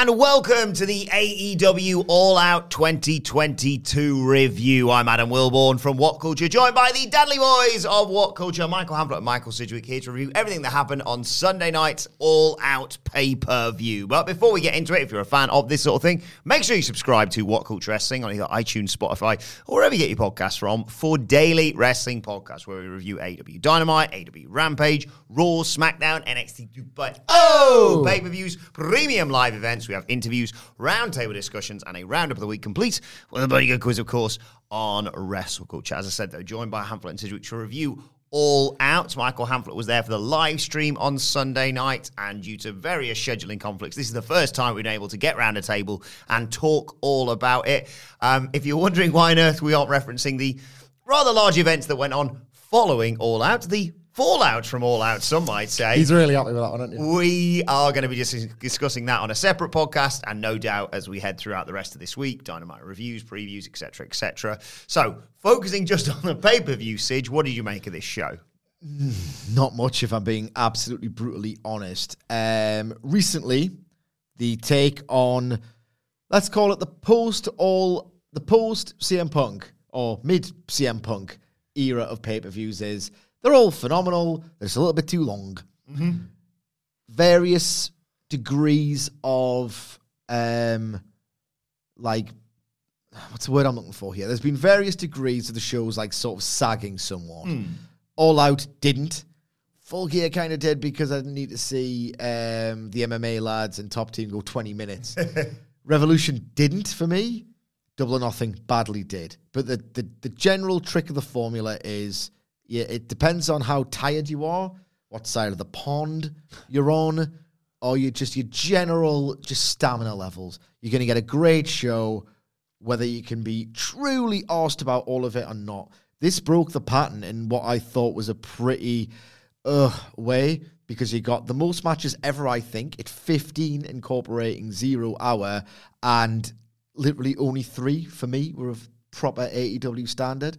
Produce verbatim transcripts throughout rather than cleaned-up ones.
And welcome to the A E W All Out twenty twenty-two review. I'm Adam Wilborn from What Culture, joined by the Dudley Boys of What Culture, Michael Hamlet and Michael Sidgwick, here to review everything that happened on Sunday night's All Out pay-per-view. But before we get into it, if you're a fan of this sort of thing, make sure you subscribe to What Culture Wrestling on either iTunes, Spotify, or wherever you get your podcasts from for daily wrestling podcasts where we review A E W Dynamite, A E W Rampage, Raw, SmackDown, N X T Dubai, oh, pay-per-views, premium live events. We have interviews, roundtable discussions, and a roundup of the week complete with a bloody good quiz, of course, on WrestleCulture. As I said, though, joined by Hamlet and Sidgwick to review All Out. Michael Hamlet was there for the live stream on Sunday night, and due to various scheduling conflicts, this is the first time we've been able to get round a table and talk all about it. Um, if you're wondering why on earth we aren't referencing the rather large events that went on following All Out, the fallout from All Out, some might say. He's really happy with that one, isn't he? We are going to be just discussing that on a separate podcast, and no doubt as we head throughout the rest of this week, Dynamite reviews, previews, et cetera, et cetera. So, focusing just on the pay-per-view, Sidge, what did you make of this show? Not much, if I'm being absolutely brutally honest. Um, recently, the take on, let's call it the post all the post C M Punk or mid C M Punk era of pay-per-views is, they're all phenomenal. They're just a little bit too long. Mm-hmm. Various degrees of, um, like, what's the word I'm looking for here? There's been various degrees of the shows, like, sort of sagging somewhat. Mm. All Out didn't. Full Gear kind of did because I didn't need to see um, the M M A lads and Top Team go twenty minutes. Revolution didn't for me. Double or Nothing badly did. But the, the, the general trick of the formula is, yeah, it depends on how tired you are, what side of the pond you're on, or you just your general just stamina levels. You're going to get a great show, whether you can be truly arsed about all of it or not. This broke the pattern in what I thought was a pretty uh, way, because you got the most matches ever, I think, at fifteen, incorporating zero hour, and literally only three for me were of proper A E W standard.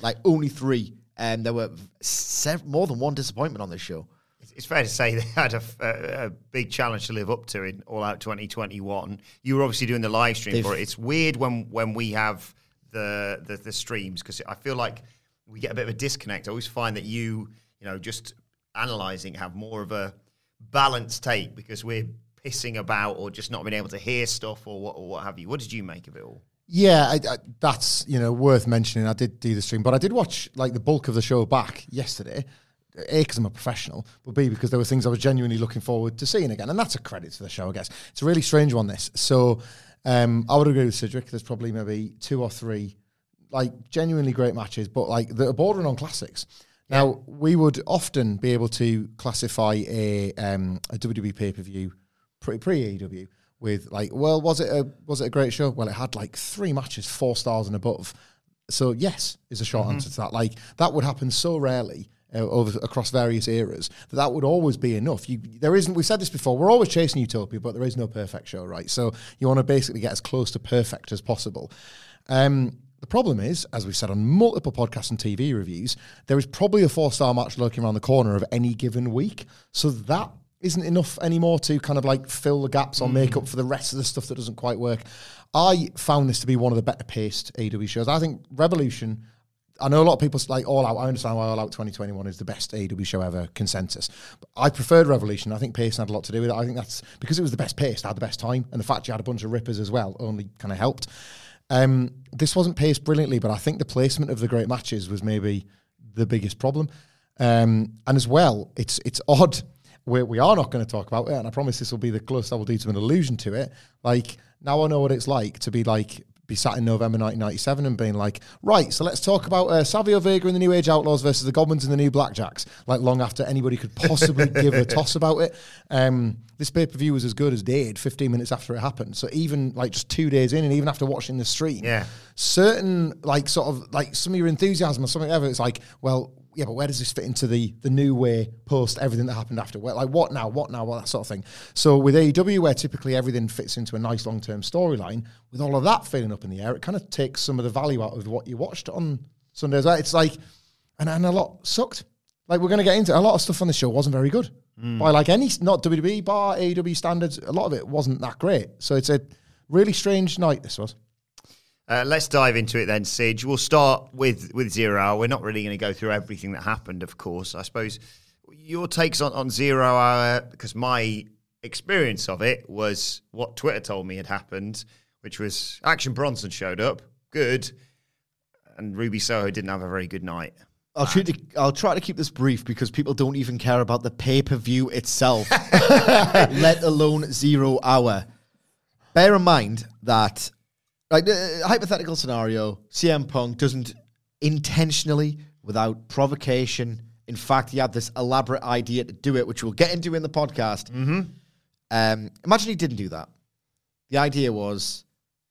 Like, only three. And um, there were sev- more than one disappointment on this show. It's fair to say they had a, a, a big challenge to live up to in All Out twenty twenty-one. You were obviously doing the live stream They've... for it. It's weird when, when we have the the, the streams, because I feel like we get a bit of a disconnect. I always find that you, you know, just analysing, have more of a balanced take because we're pissing about or just not being able to hear stuff or what, or what have you. What did you make of it all? Yeah, I, I, that's, you know, worth mentioning. I did do the stream, but I did watch, like, the bulk of the show back yesterday. A, because I'm a professional, but B, because there were things I was genuinely looking forward to seeing again. And that's a credit to the show, I guess. It's a really strange one, this. So um, I would agree with Sidgwick. There's probably maybe two or three, like, genuinely great matches, but, like, they're bordering on classics. Yeah. Now, we would often be able to classify a, um, a W W E pay-per-view, pre- pre-A E W, with, like, well, was it a was it a great show? Well, it had, like, three matches, four stars and above. So yes, is a short mm-hmm. answer to that. Like, that would happen so rarely uh, over across various eras that that would always be enough. You, there isn't. We've said this before. We're always chasing utopia, but there is no perfect show, right? So you want to basically get as close to perfect as possible. Um, the problem is, as we've said on multiple podcasts and T V reviews, there is probably a four-star match lurking around the corner of any given week. So that isn't enough anymore to kind of, like, fill the gaps or make up for the rest of the stuff that doesn't quite work. I found this to be one of the better paced A E W shows. I think Revolution, I know a lot of people like All Out. I understand why All Out twenty twenty-one is the best A E W show ever, consensus. But I preferred Revolution. I think pacing had a lot to do with it. I think that's because it was the best paced, I had the best time, and the fact you had a bunch of rippers as well only kind of helped. Um, this wasn't paced brilliantly, but I think the placement of the great matches was maybe the biggest problem. Um, and as well, it's it's odd. We're, we are not going to talk about it, and I promise this will be the closest I will do to an allusion to it. Like, now I know what it's like to be like, be sat in November nineteen ninety-seven and being like, right, so let's talk about uh, Savio Vega and the New Age Outlaws versus the Goblins and the New Blackjacks, like long after anybody could possibly give a toss about it. Um, this pay-per-view was as good as dated fifteen minutes after it happened. So even like just two days in and even after watching the stream, yeah. certain like sort of like some of your enthusiasm or something ever, it's like, well, yeah, but where does this fit into the the new way post everything that happened after? Where, like, what now? What now? Well, that sort of thing. So with A E W, where typically everything fits into a nice long-term storyline, with all of that feeling up in the air, it kind of takes some of the value out of what you watched on Sundays. It's like, and, and a lot sucked. Like, we're going to get into it. A lot of stuff on the show wasn't very good. Mm. By, like, any, not W W E, bar A E W standards, a lot of it wasn't that great. So it's a really strange night, this was. Uh, let's dive into it then, Sige. We'll start with, with Zero Hour. We're not really going to go through everything that happened, of course. I suppose your takes on, on Zero Hour, because my experience of it was what Twitter told me had happened, which was Action Bronson showed up, good, and Ruby Soho didn't have a very good night. I'll try, to, I'll try to keep this brief because people don't even care about the pay-per-view itself, let alone Zero Hour. Bear in mind that... Like, uh, hypothetical scenario, C M Punk doesn't intentionally, without provocation, in fact, he had this elaborate idea to do it, which we'll get into in the podcast. Mm-hmm. Um, imagine he didn't do that. The idea was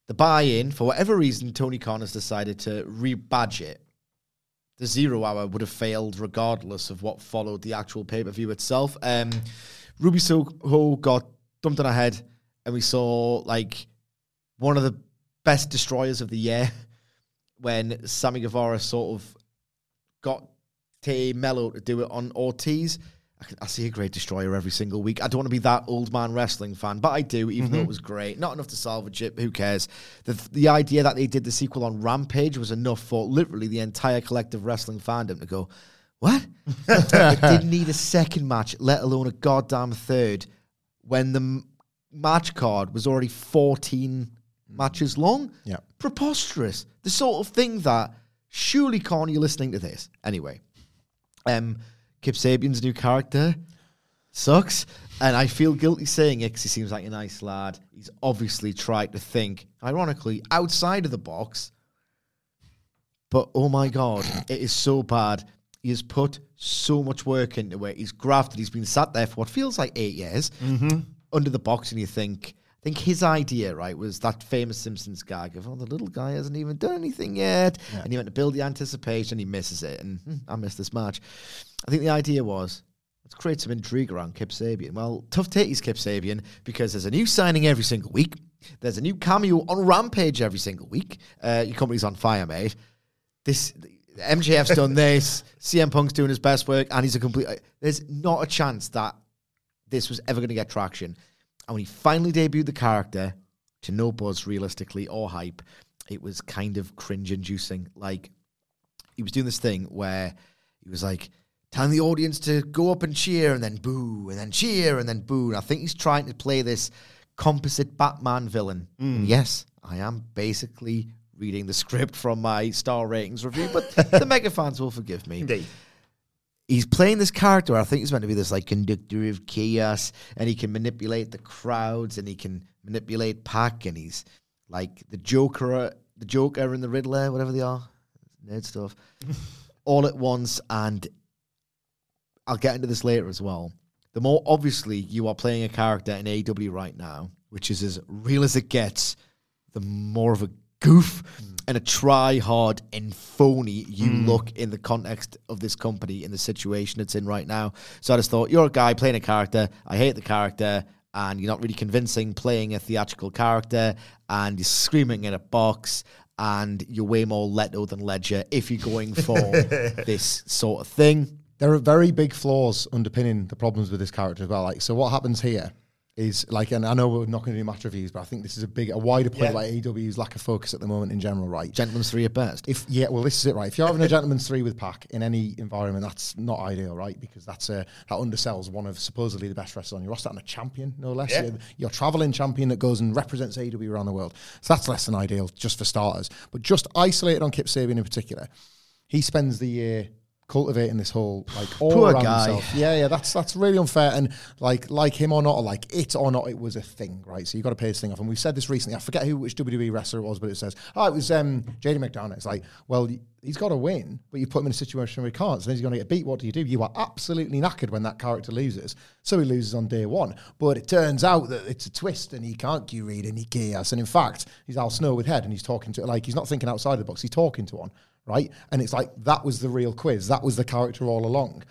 the buy-in, for whatever reason, Tony Khan has decided to rebadge it. The Zero Hour would have failed regardless of what followed the actual pay-per-view itself. Um, Ruby Soho got dumped on her head, and we saw, like, one of the best destroyers of the year when Sammy Guevara sort of got Tay Mello to do it on Ortiz. I, can, I see a great destroyer every single week. I don't want to be that old man wrestling fan, but I do, even mm-hmm. though it was great. Not enough to salvage it, who cares? The, the idea that they did the sequel on Rampage was enough for literally the entire collective wrestling fandom to go, what? It didn't need a second match, let alone a goddamn third, when the m- match card was already fourteen matches long. Yeah. Preposterous. The sort of thing that surely, Con, you're listening to this. Anyway, um, Kip Sabian's new character sucks, and I feel guilty saying it because he seems like a nice lad. He's obviously tried to think, ironically, outside of the box, but oh my God, it is so bad. He has put so much work into it. He's grafted. He's been sat there for what feels like eight years mm-hmm. under the box, and you think... I think his idea, right, was that famous Simpsons gag of, oh, the little guy hasn't even done anything yet. Yeah. And he went to build the anticipation, and he misses it. And mm, I missed this match. I think the idea was, let's create some intrigue around Kip Sabian. Well, tough titties, Kip Sabian, because there's a new signing every single week. There's a new cameo on Rampage every single week. Uh, your company's on fire, mate. This M J F's done this. C M Punk's doing his best work, and he's a complete... Uh, there's not a chance that this was ever going to get traction. And when he finally debuted the character, to no buzz realistically or hype, it was kind of cringe-inducing. Like, he was doing this thing where he was like, telling the audience to go up and cheer and then boo, and then cheer and then boo. And I think he's trying to play this composite Batman villain. Mm. And yes, I am basically reading the script from my star ratings review, but the mega fans will forgive me. Indeed. He's playing this character. I think he's meant to be this, like, conductor of chaos, and he can manipulate the crowds, and he can manipulate Pac, and he's, like, the Joker the Joker and the Riddler, whatever they are, nerd stuff, all at once, and I'll get into this later as well. The more obviously you are playing a character in A E W right now, which is as real as it gets, the more of a goof mm. and a try-hard and phony you mm. look in the context of this company, in the situation it's in right now. So I just thought, you're a guy playing a character, I hate the character, and you're not really convincing playing a theatrical character, and you're screaming in a box, and you're way more Leto than Ledger if you're going for this sort of thing. There are very big flaws underpinning the problems with this character as well. Like, so what happens here is like, and I know we're not going to do match reviews, but I think this is a big, a wider point yeah. about A E W's lack of focus at the moment in general, right? Gentleman's three at best. If yeah, well, this is it, right? If you're having a gentleman's three with Pac in any environment, that's not ideal, right? Because that's a, that undersells one of supposedly the best wrestlers on your roster and a champion, no less. Yeah. You're, you're traveling champion that goes and represents A E W around the world. So that's less than ideal, just for starters. But just isolated on Kip Sabian in particular, he spends the year cultivating this whole like all poor around guy. Himself. Yeah, yeah, that's that's really unfair. And like like him or not, or like it or not, it was a thing, right? So you got to pay this thing off. And we've said this recently. I forget who which W W E wrestler it was, but it says, oh, it was um, J D McDonough. It's like, well, he's got to win, but you put him in a situation where he can't. So then he's going to get beat. What do you do? You are absolutely knackered when that character loses. So he loses on day one. But it turns out that it's a twist, and he can't Q read and he chaos. And in fact, he's Al Snow with head, and he's talking to like he's not thinking outside the box. He's talking to one. Right? And it's like, that was the real quiz. That was the character all along.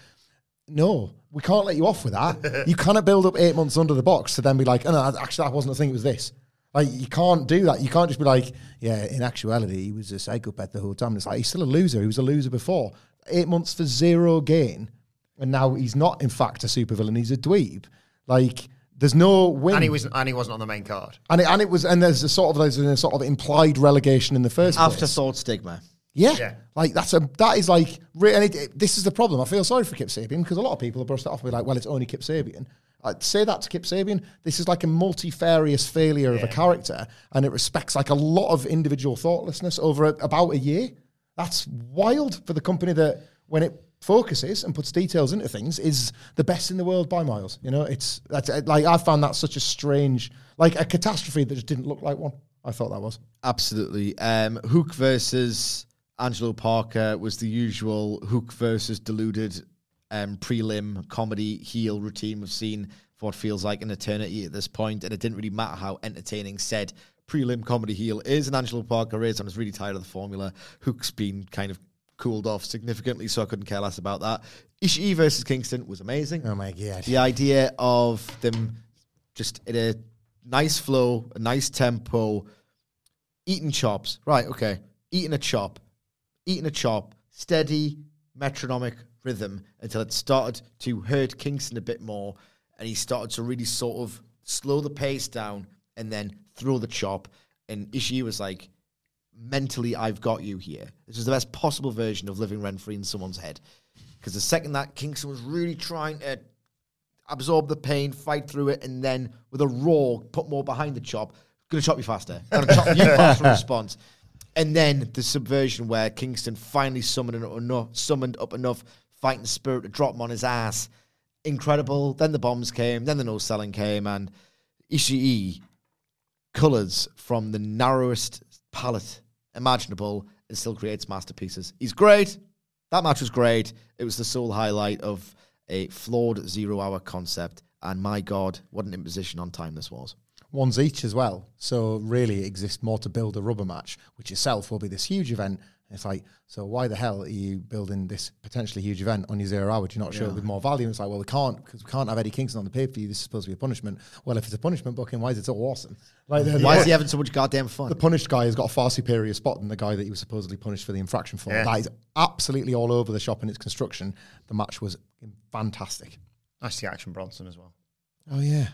No, we can't let you off with that. You cannot build up eight months under the box to then be like, oh, no, actually, that wasn't the thing. It was this. Like, you can't do that. You can't just be like, yeah, in actuality, he was a psychopath the whole time. And it's like, he's still a loser. He was a loser before. Eight months for zero gain. And now he's not, in fact, a supervillain. He's a dweeb. Like... There's no win, and he wasn't, and he wasn't on the main card, and it, and it was, and there's a sort of there's a sort of implied relegation in the first place. Afterthought stigma. Yeah. yeah, like that's a that is like, and it, it, this is the problem. I feel sorry for Kip Sabian because a lot of people have brushed it off and be like, well, it's only Kip Sabian. I'd say that to Kip Sabian. This is like a multifarious failure yeah. of a character, and it respects like a lot of individual thoughtlessness over a, about a year. That's wild for the company that when it focuses and puts details into things is the best in the world by miles. You know, it's that's like I found that such a strange, like a catastrophe that just didn't look like one. I thought that was absolutely um, Hook versus Angelo Parker was the usual Hook versus deluded um, prelim comedy heel routine we've seen for what feels like an eternity at this point, and it didn't really matter how entertaining said prelim comedy heel is, and Angelo Parker is. I'm just really tired of the formula. Hook's been kind of cooled off significantly, so I couldn't care less about that. Ishii versus Kingston was amazing. Oh my god. The idea of them just in a nice flow, a nice tempo, eating chops. Right, okay. Eating a chop, eating a chop, steady metronomic rhythm until it started to hurt Kingston a bit more and he started to really sort of slow the pace down and then throw the chop. And Ishii was like, mentally, I've got you here. This is the best possible version of living rent-free in someone's head. Because the second that Kingston was really trying to absorb the pain, fight through it, and then with a roar, put more behind the chop, going to chop you faster. Going to chop you faster in response. And then the subversion where Kingston finally summoned up enough, summoned up enough fighting spirit to drop him on his ass. Incredible. Then the bombs came. Then the no-selling came. And Ishii colours from the narrowest palette imaginable and still creates masterpieces. He's great. That match was great. It was the sole highlight of a flawed zero-hour concept. And my God, what an imposition on time this was. Ones each as well. So really it exists more to build a rubber match, which itself will be this huge event. It's like, so why the hell are you building this potentially huge event on your zero hour? Do you not show yeah. it with more value? And it's like, well, we can't, because we can't have Eddie Kingston on the pay-per-view. This is supposed to be a punishment. Well, if it's a punishment booking, why is it so awesome? Like, the, why the, is he having so much goddamn fun? The punished guy has got a far superior spot than the guy that he was supposedly punished for the infraction for. Yeah. That is absolutely all over the shop in its construction. The match was fantastic. I see Action Bronson as well. Oh, yeah.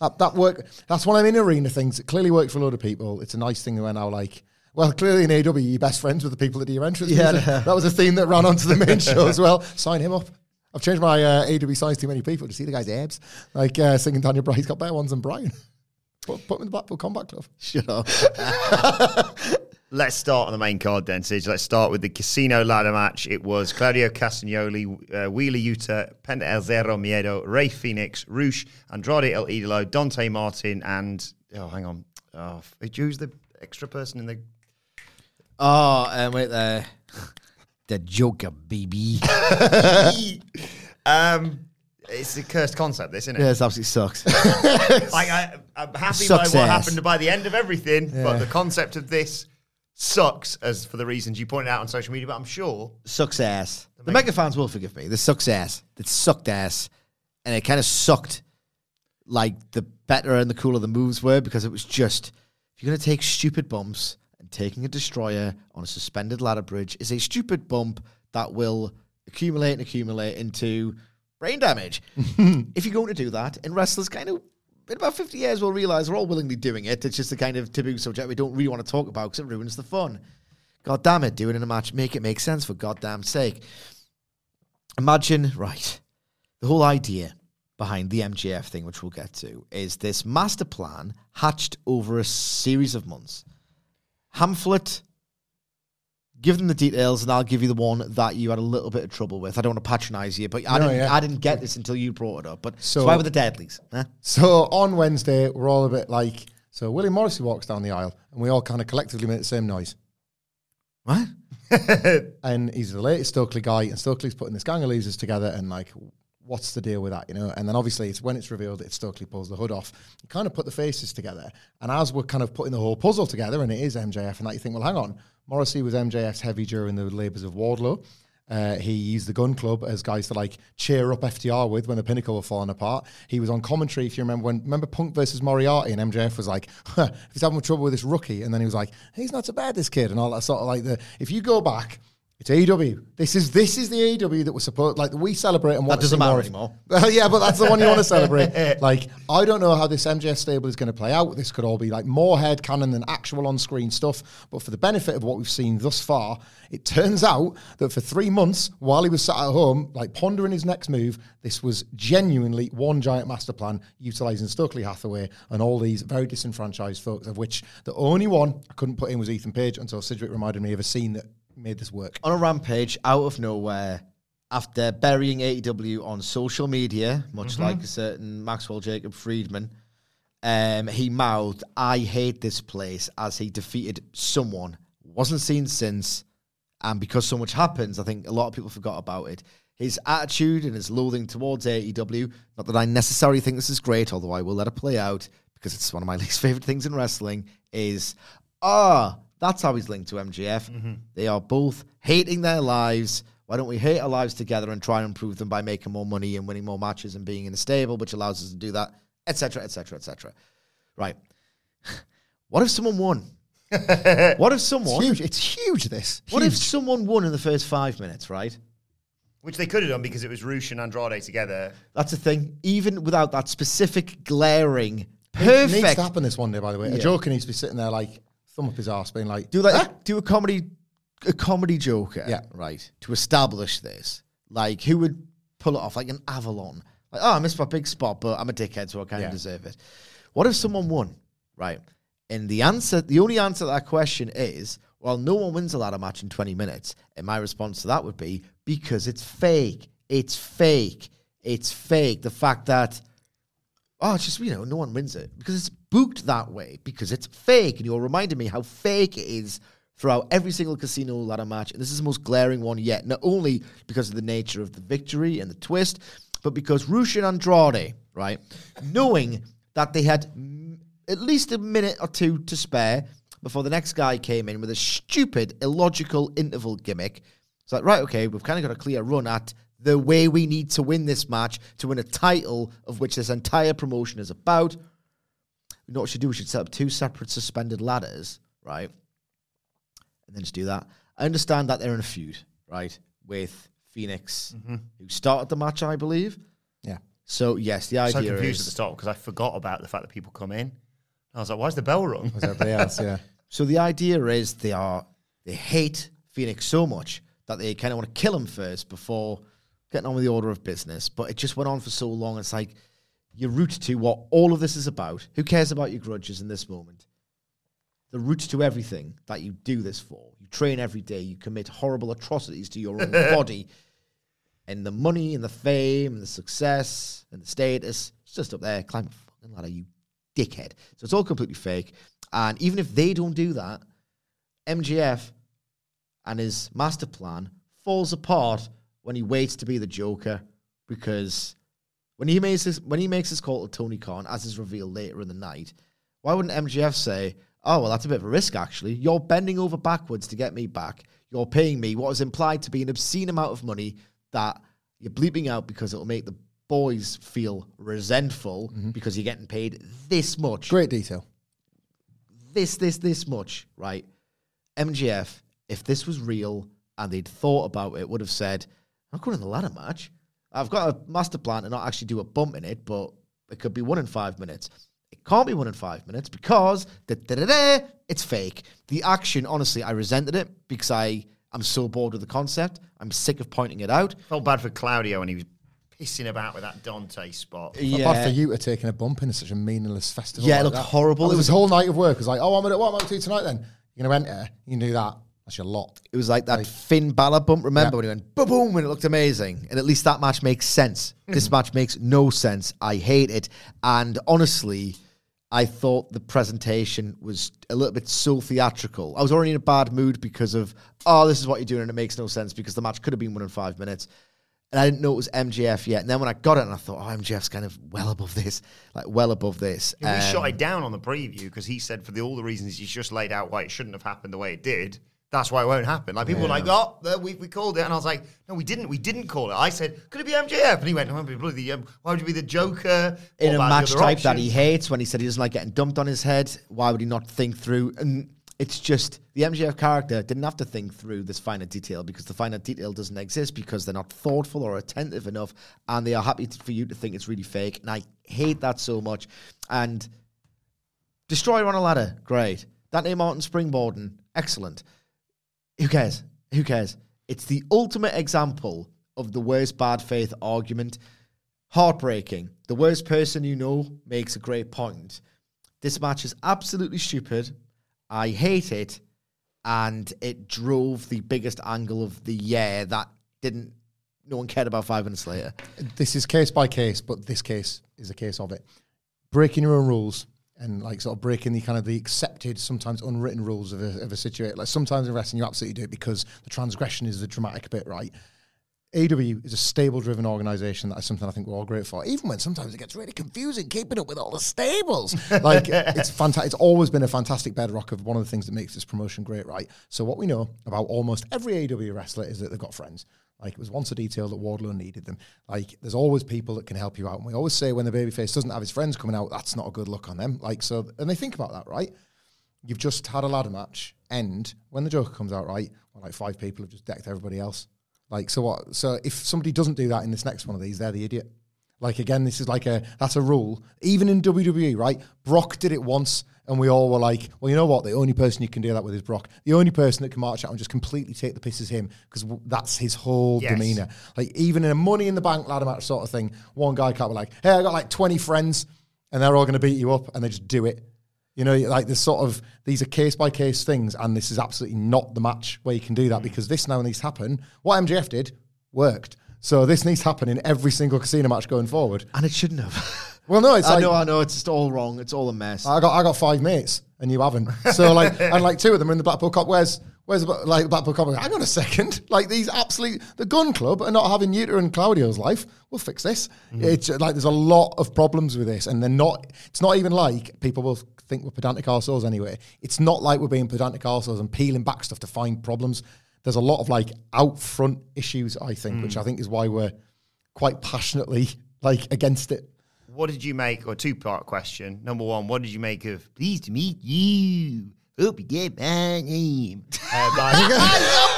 That, that work, that's one of them in arena things. It clearly worked for a lot of people. It's a nice thing when I like... Well, clearly in A E W, you're best friends with the people that do your entrance. Yeah, no. That was a theme that ran onto the main show as well. Sign him up. I've changed my uh, A E W signs to many people to see the guy's abs. Like uh, singing Daniel Bryan's got better ones than Bryan. Put, put him in the Blackpool Combat Club. Shut up. Let's start on the main card then, Sige. Let's start with the Casino Ladder match. It was Claudio Castagnoli, uh, Wheeler Yuta, Penta El Zero Miedo, Rey Fénix, Rush, Andrade El Idolo, Dante Martin, and... Oh, hang on. Oh, who's the extra person in the... Oh, um, wait there. The Joker, baby. um, it's a cursed concept, this, isn't it? Yeah, it absolutely sucks. like, I, I'm happy by what ass. happened by the end of everything, yeah. but the concept of this sucks, as for the reasons you pointed out on social media, but I'm sure... Sucks ass. The, the mega, mega fans will forgive me. The sucks ass. It sucked ass. And it kind of sucked, like, the better and the cooler the moves were, because it was just, if you're going to take stupid bumps... Taking a destroyer on a suspended ladder bridge is a stupid bump that will accumulate and accumulate into brain damage. If you're going to do that, and wrestlers kind of in about fifty years, we'll realise we're all willingly doing it. It's just the kind of taboo subject we don't really want to talk about because it ruins the fun. God damn it, do it in a match. Make it make sense, for goddamn sake. Imagine, right, the whole idea behind the M J F thing, which we'll get to, is this master plan hatched over a series of months. Hamflet, give them the details, and I'll give you the one that you had a little bit of trouble with. I don't want to patronise you, but I, no, didn't, yeah. I didn't get this until you brought it up. But so why were the Deadlies? Huh? So on Wednesday, we're all a bit like, so Willie Morrissey walks down the aisle, and we all kind of collectively make the same noise. What? And he's the latest Stokely guy, and Stokely's putting this gang of losers together, and like, what's the deal with that, you know? And then obviously it's when it's revealed that Stokely pulls the hood off, you kind of put the faces together. And as we're kind of putting the whole puzzle together, and it is M J F and that, you think, well, hang on, Morrissey was M J F's heavy during the labours of Wardlow. Uh, he used the gun club as guys to like cheer up F T R with when the Pinnacle were falling apart. He was on commentary, if you remember, when remember Punk versus Moriarty, and M J F was like, huh, if he's having trouble with this rookie, and then he was like, he's not so bad, this kid, and all that sort of like the. If you go back, it's A E W. This is this is the A E W that we're supposed like we celebrate and want to see more anymore. Yeah, but that's the one you want to celebrate. Like, I don't know how this M J F stable is going to play out. This could all be like more head canon than actual on screen stuff. But for the benefit of what we've seen thus far, it turns out that for three months while he was sat at home, like pondering his next move, this was genuinely one giant master plan utilizing Stokely Hathaway and all these very disenfranchised folks. Of which the only one I couldn't put in was Ethan Page until Sidgwick reminded me of a scene that made this work. On a rampage, out of nowhere, after burying A E W on social media, much mm-hmm. like a certain Maxwell Jacob Friedman, um, he mouthed, I hate this place, as he defeated someone, wasn't seen since, and because so much happens, I think a lot of people forgot about it. His attitude and his loathing towards A E W, not that I necessarily think this is great, although I will let it play out, because it's one of my least favourite things in wrestling, is, ah... Oh, that's how he's linked to M J F. Mm-hmm. They are both hating their lives. Why don't we hate our lives together and try and improve them by making more money and winning more matches and being in a stable, which allows us to do that, et cetera, et cetera, et cetera. Right. What if someone won? What if someone... It's huge. It's huge, this. Huge. What if someone won in the first five minutes, right? Which they could have done because it was Rush and Andrade together. That's the thing. Even without that specific glaring, perfect... It needs to happen this one day, by the way. Yeah. A joker needs to be sitting there like... Thumb up his arse, being like, do like ah? do a comedy, a comedy Joker, yeah, right, to establish this. Like, who would pull it off? Like an Avalon. Like, oh, I missed my big spot, but I'm a dickhead, so I kind of yeah. deserve it. What if someone won, right? And the answer, the only answer to that question is, well, no one wins a ladder match in twenty minutes. And my response to that would be, because it's fake. It's fake. It's fake. The fact that, oh, it's just, you know, no one wins it because it's booked that way, because it's fake. And you're reminding me how fake it is throughout every single casino ladder match. And this is the most glaring one yet, not only because of the nature of the victory and the twist, but because Rush and Andrade, right, knowing that they had m- at least a minute or two to spare before the next guy came in with a stupid, illogical interval gimmick. It's like, right, okay, we've kind of got a clear run at the way we need to win this match to win a title of which this entire promotion is about. You know what we should do? We should set up two separate suspended ladders, right? And then just do that. I understand that they're in a feud, right, with Fénix, mm-hmm. who started the match, I believe. Yeah. So, yes, the idea is... So confused is, at the start because I forgot about the fact that people come in. I was like, why is the bell rung? Was everybody else, yeah. So the idea is they are they hate Fénix so much that they kind of want to kill him first before... getting on with the order of business, but it just went on for so long. It's like, your route to what all of this is about. Who cares about your grudges in this moment? The route to everything that you do this for. You train every day. You commit horrible atrocities to your own body. And the money and the fame and the success and the status, it's just up there. Climb a fucking ladder, you dickhead. So it's all completely fake. And even if they don't do that, M J F and his master plan falls apart when he waits to be the Joker, because when he makes his, when he makes his call to Tony Khan, as is revealed later in the night, why wouldn't M J F say, oh, well, that's a bit of a risk, actually. You're bending over backwards to get me back. You're paying me what is implied to be an obscene amount of money that you're bleeping out because it'll make the boys feel resentful mm-hmm. because you're getting paid this much. Great detail. This, this, this much, right? M J F, if this was real and they'd thought about it, would have said... I'm not going in the ladder match. I've got a master plan to not actually do a bump in it, but It could be one in five minutes. It can't be one in five minutes because da, da, da, da, it's fake. The action, honestly, I resented it because I, I'm so bored with the concept. I'm sick of pointing it out. Felt bad for Claudio when he was pissing about with that Dante spot. Yeah. Felt bad for Yuta taking a bump in such a meaningless festival. Yeah, like it looked that. horrible. It was a whole night of work. It was like, oh, I'm gonna, what am I going to do tonight then? You're going to enter. You can do that. That's your lot. It was like that like, Finn Balor bump, remember, yeah. when he went ba-boom and it looked amazing. And at least that match makes sense. This match makes no sense. I hate it. And honestly, I thought the presentation was a little bit so theatrical. I was already in a bad mood because of, oh, this is what you're doing and it makes no sense because the match could have been won in five minutes. And I didn't know it was M J F yet. And then when I got it, and I thought, oh, M J F's kind of well above this. Like, well above this. Yeah, we um, shot it down on the preview because he said for the, all the reasons he's just laid out why it shouldn't have happened the way it did. That's why it won't happen. Like, people yeah. were like, oh, we, we called it. And I was like, no, we didn't. We didn't call it. I said, could it be M J F? And he went, oh, bloody, um, why would you be the Joker? In a match type options? that he hates, when he said he doesn't like getting dumped on his head, why would he not think through? And it's just, the M J F character didn't have to think through this finer detail because the finer detail doesn't exist because they're not thoughtful or attentive enough and they are happy to, for you to think it's really fake. And I hate that so much. And Destroyer on a ladder, great. Dante Martin springboarding, excellent. Who cares? Who cares? It's the ultimate example of the worst bad faith argument. Heartbreaking. The worst person you know makes a great point. This match is absolutely stupid. I hate it. And it drove the biggest angle of the year that didn't, no one cared about five minutes later. This is case by case, but this case is a case of it. Breaking your own rules. And like sort of breaking the kind of the accepted, sometimes unwritten rules of a, of a situation. Like sometimes in wrestling, you absolutely do it because the transgression is the dramatic bit, right? A E W is a stable-driven organisation. That is something I think we're all grateful for. Even when sometimes it gets really confusing, keeping up with all the stables. Like it's fantastic. It's always been a fantastic bedrock of one of the things that makes this promotion great, right? So what we know about almost every A E W wrestler is that they've got friends. Like, it was once a detail that Wardlow needed them. Like, there's always people that can help you out. And we always say when the babyface doesn't have his friends coming out, that's not a good look on them. Like, so, and they think about that, right? You've just had a ladder match, and when the Joker comes out, right, well, like, five people have just decked everybody else. Like, so what? So if somebody doesn't do that in this next one of these, they're the idiot. Like, again, this is like a, that's a rule. Even in W W E, right? Brock did it once. And we all were like, well, you know what? The only person you can do that with is Brock. The only person that can march out and just completely take the piss is him because w- that's his whole yes. demeanor. Like, even in a Money in the Bank ladder match sort of thing, one guy can't be like, hey, I got like twenty friends and they're all going to beat you up, and they just do it. You know, like this sort of, these are case-by-case things, and this is absolutely not the match where you can do that mm-hmm. because this now needs to happen. What M J F did worked. So this needs to happen in every single casino match going forward. And it shouldn't have. Well, no, it's I like, know, I know, it's just all wrong. It's all a mess. I got, I got five mates, and you haven't. So, like, and like two of them are in the Blackpool Cop. Where's, where's the like Blackpool Cop? Hang on a second. Like these, absolutely, the Gun Club are not having Yuta and Claudio's life. We'll fix this. Mm. It's like there's a lot of problems with this, and they're not. It's not even like people will think we're pedantic arseholes anyway. It's not like we're being pedantic arseholes and peeling back stuff to find problems. There's a lot of like out front issues, I think, mm. which I think is why we're quite passionately like against it. What did you make, or two-part question. Number one, what did you make of Pleased to Meet You? Hope you get my name. Uh, by,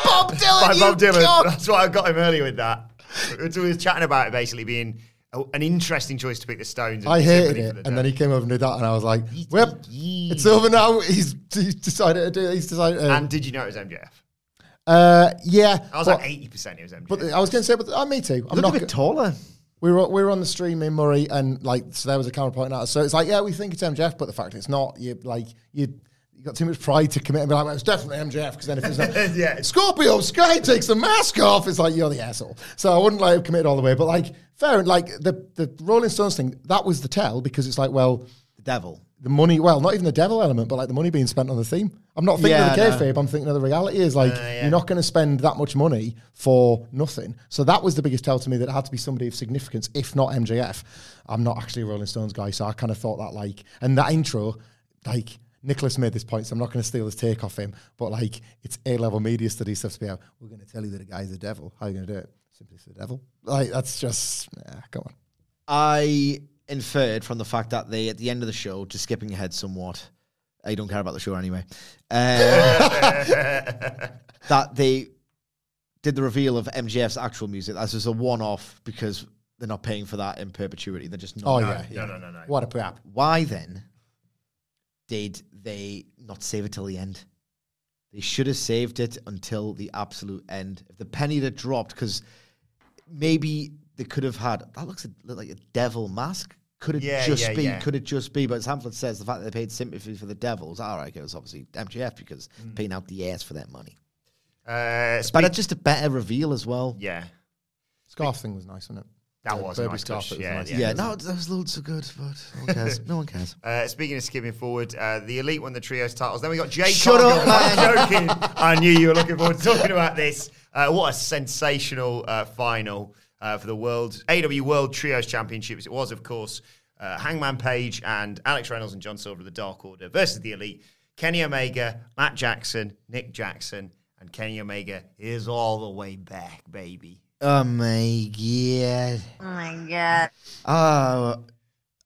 Bob Dylan, by Bob Dylan. God. That's why I got him earlier with that. We were chatting about it basically being a, an interesting choice to pick the Stones. And I hated it. The and then he came over and did that, and I was like, well, it's over now. He's, he's decided to do it. He's decided to. And did you know it was M J F? Uh, yeah. I was but, like eighty percent it was M J F. But I was going to say, but uh, me too. I'm not a bit taller. We were we were on the stream in Murray, and like so there was a camera pointing at us. So it's like, yeah, we think it's M J F, but the fact it's not, you like you you got too much pride to commit and be like, well, it's definitely M J F, because then if it's not, yeah, Scorpio Sky takes the mask off, it's like you're the asshole. So I wouldn't like have committed all the way, but like fair and like the the Rolling Stones thing, that was the tell, because it's like, well, the devil. The money, well, not even the devil element, but like the money being spent on the theme. I'm not thinking yeah, of the kayfabe, no. I'm thinking of the reality is like, uh, yeah. you're not going to spend that much money for nothing. So that was the biggest tell to me, that it had to be somebody of significance, if not M J F. I'm not actually a Rolling Stones guy, so I kind of thought that like, and that intro, like, Nicholas made this point, so I'm not going to steal his take off him, but like, it's A-level media studies stuff to be out. We're going to tell you that a guy's the devil. How are you going to do it? Simply the devil. Like, that's just, nah, come on. I... inferred from the fact that they, at the end of the show, just skipping ahead somewhat, I don't care about the show anyway, uh, that they did the reveal of M J F's actual music. That's just a one-off because they're not paying for that in perpetuity. They're just not. Oh, yeah. yeah. No, no, no, no. What a crap. Why then did they not save it till the end? They should have saved it until the absolute end. If the penny that dropped, because maybe they could have had, that looks like a devil mask. Could it yeah, just yeah, be? Yeah. Could it just be? But as Hamlin says, the fact that they paid sympathy for the Devils, all right, it was obviously M J F because mm. paying out the ass for that money. Uh, but it's just a better reveal as well. Yeah. Scarf thing was nice, wasn't it? That was a nice scarf. Yeah, nice. yeah, yeah. No, that was loads of good, but no one cares. no one cares. Uh, speaking of skipping forward, uh, the Elite won the Trios titles. Then we got Jay Shut Cargill. Up, man. I'm joking. I knew you were looking forward to talking about this. Uh, what a sensational uh, final uh, for the World A E W World Trios Championships. It was, of course, uh, Hangman Page and Alex Reynolds and John Silver of the Dark Order versus the Elite. Kenny Omega, Matt Jackson, Nick Jackson, and Kenny Omega is all the way back, baby. Oh my god! Oh my god! Oh,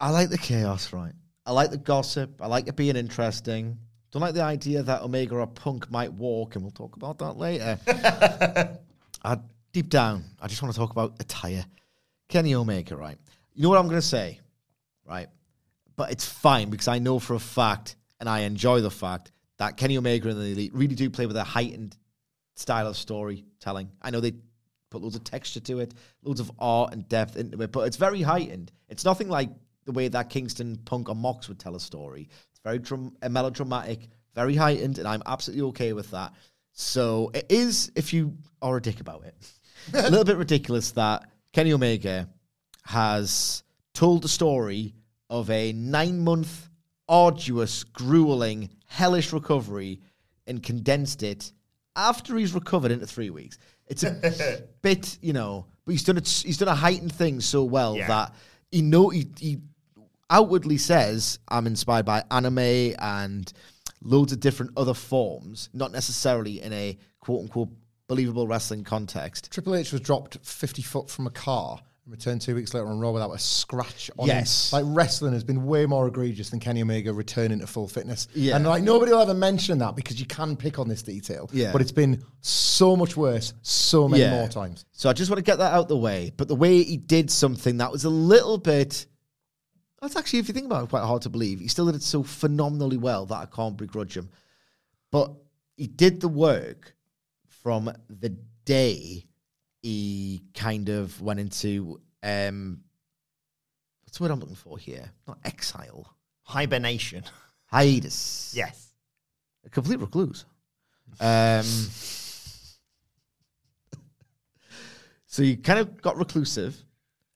I like the chaos, right? I like the gossip. I like it being interesting. Don't like the idea that Omega or Punk might walk, and we'll talk about that later. I, deep down, I just want to talk about attire. Kenny Omega, right? You know what I'm going to say, right? But it's fine because I know for a fact, and I enjoy the fact that Kenny Omega and the Elite really do play with a heightened style of storytelling. I know they put loads of texture to it, loads of art and depth into it, but it's very heightened. It's nothing like the way that Kingston, Punk, or Mox would tell a story. It's very drum- melodramatic, very heightened, and I'm absolutely okay with that. So it is, if you are a dick about it, a little bit ridiculous that Kenny Omega has told the story of a nine-month, arduous, grueling, hellish recovery and condensed it after he's recovered into three weeks. It's a bit, you know, but he's done it. He's done a heightened thing so well yeah. that he know he, he outwardly says, "I'm inspired by anime and loads of different other forms," not necessarily in a quote unquote believable wrestling context. Triple H was dropped fifty foot from a car and returned two weeks later on Raw without a scratch on yes. him. Like wrestling has been way more egregious than Kenny Omega returning to full fitness. Yeah. And like nobody will ever mention that because you can pick on this detail. Yeah. But it's been so much worse so many yeah. more times. So I just want to get that out the way. But the way he did something that was a little bit, that's actually, if you think about it, quite hard to believe. He still did it so phenomenally well that I can't begrudge him. But he did the work from the day he kind of went into, um, what's the word I'm looking for here? Not exile. Hibernation. Hiatus. Yes. A complete recluse. Um, so you kind of got reclusive,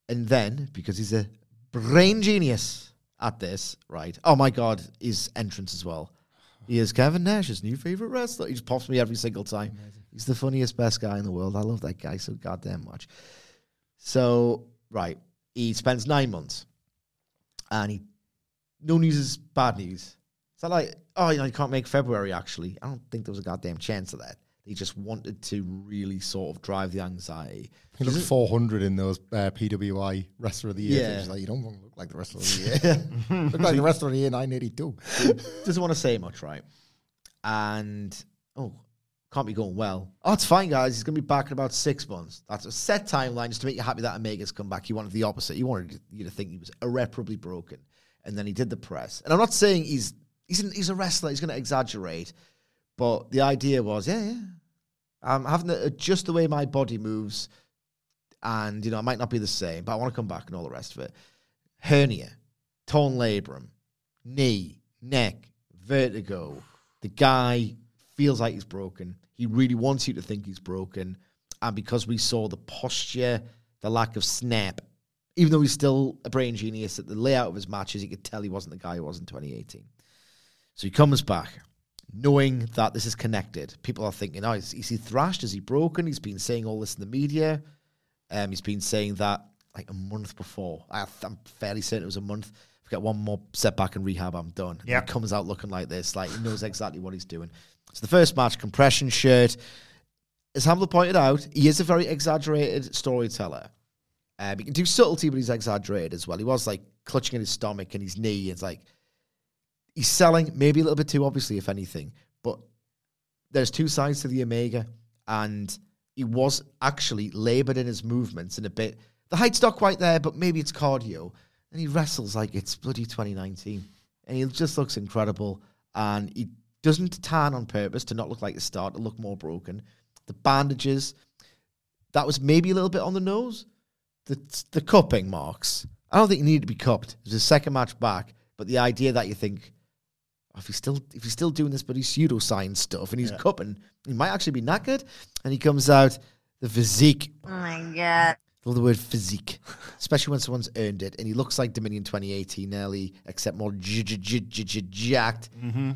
and then, because he's a brain genius at this, right? Oh my God, his entrance as well. He is Kevin Nash's new favorite wrestler. He just pops me every single time. Amazing. He's the funniest, best guy in the world. I love that guy so goddamn much. So, right, he spends nine months, and he no news is bad news. It's not like, oh, you know, you can't make February, actually. I don't think there was a goddamn chance of that. He just wanted to really sort of drive the anxiety. He looked four hundred in those uh, P W I Wrestler of the Year. Yeah. He's like, you don't want to look like the Wrestler of the Year. Look like the Wrestler of the Year nine eighty-two. Doesn't want to say much, right? And, oh, can't be going well. Oh, it's fine, guys. He's going to be back in about six months. That's a set timeline just to make you happy that Omega's come back. He wanted the opposite. He wanted you to think he was irreparably broken. And then he did the press. And I'm not saying he's he's, an, he's a wrestler. He's going to exaggerate. But the idea was, yeah, yeah, I'm having to adjust the way my body moves, and, you know, I might not be the same, but I want to come back and all the rest of it. Hernia, torn labrum, knee, neck, vertigo. The guy feels like he's broken. He really wants you to think he's broken. And because we saw the posture, the lack of snap, even though he's still a brain genius, at the layout of his matches, you could tell he wasn't the guy he was in twenty eighteen. So he comes back, knowing that this is connected. People are thinking, oh, is, is he thrashed? Is he broken? He's been saying all this in the media. Um, he's been saying that like a month before. I, I'm fairly certain it was a month. If I get one more setback in rehab, I'm done. Yeah. He comes out looking like this. Like, he knows exactly what he's doing. So the first match, compression shirt. As Hamlet pointed out, he is a very exaggerated storyteller. Um, he can do subtlety, but he's exaggerated as well. He was like clutching at his stomach and his knee. It's like, he's selling maybe a little bit too obviously, if anything, but there's two sides to the Omega, and he was actually laboured in his movements in a bit the height's not quite there, but maybe it's cardio. And he wrestles like it's bloody twenty nineteen. And he just looks incredible. And he doesn't tan on purpose to not look like a star, to look more broken. The bandages, that was maybe a little bit on the nose. The the cupping marks. I don't think he needed to be cupped. It was his second match back. But the idea that you think, oh, if he's still if he's still doing this bloody pseudoscience stuff and he's yeah. cupping, he might actually be knackered. And he comes out, the physique. Oh, my God. I love the word physique, especially when someone's earned it. And he looks like Dominion twenty eighteen early, except more jacked. Mm-hmm.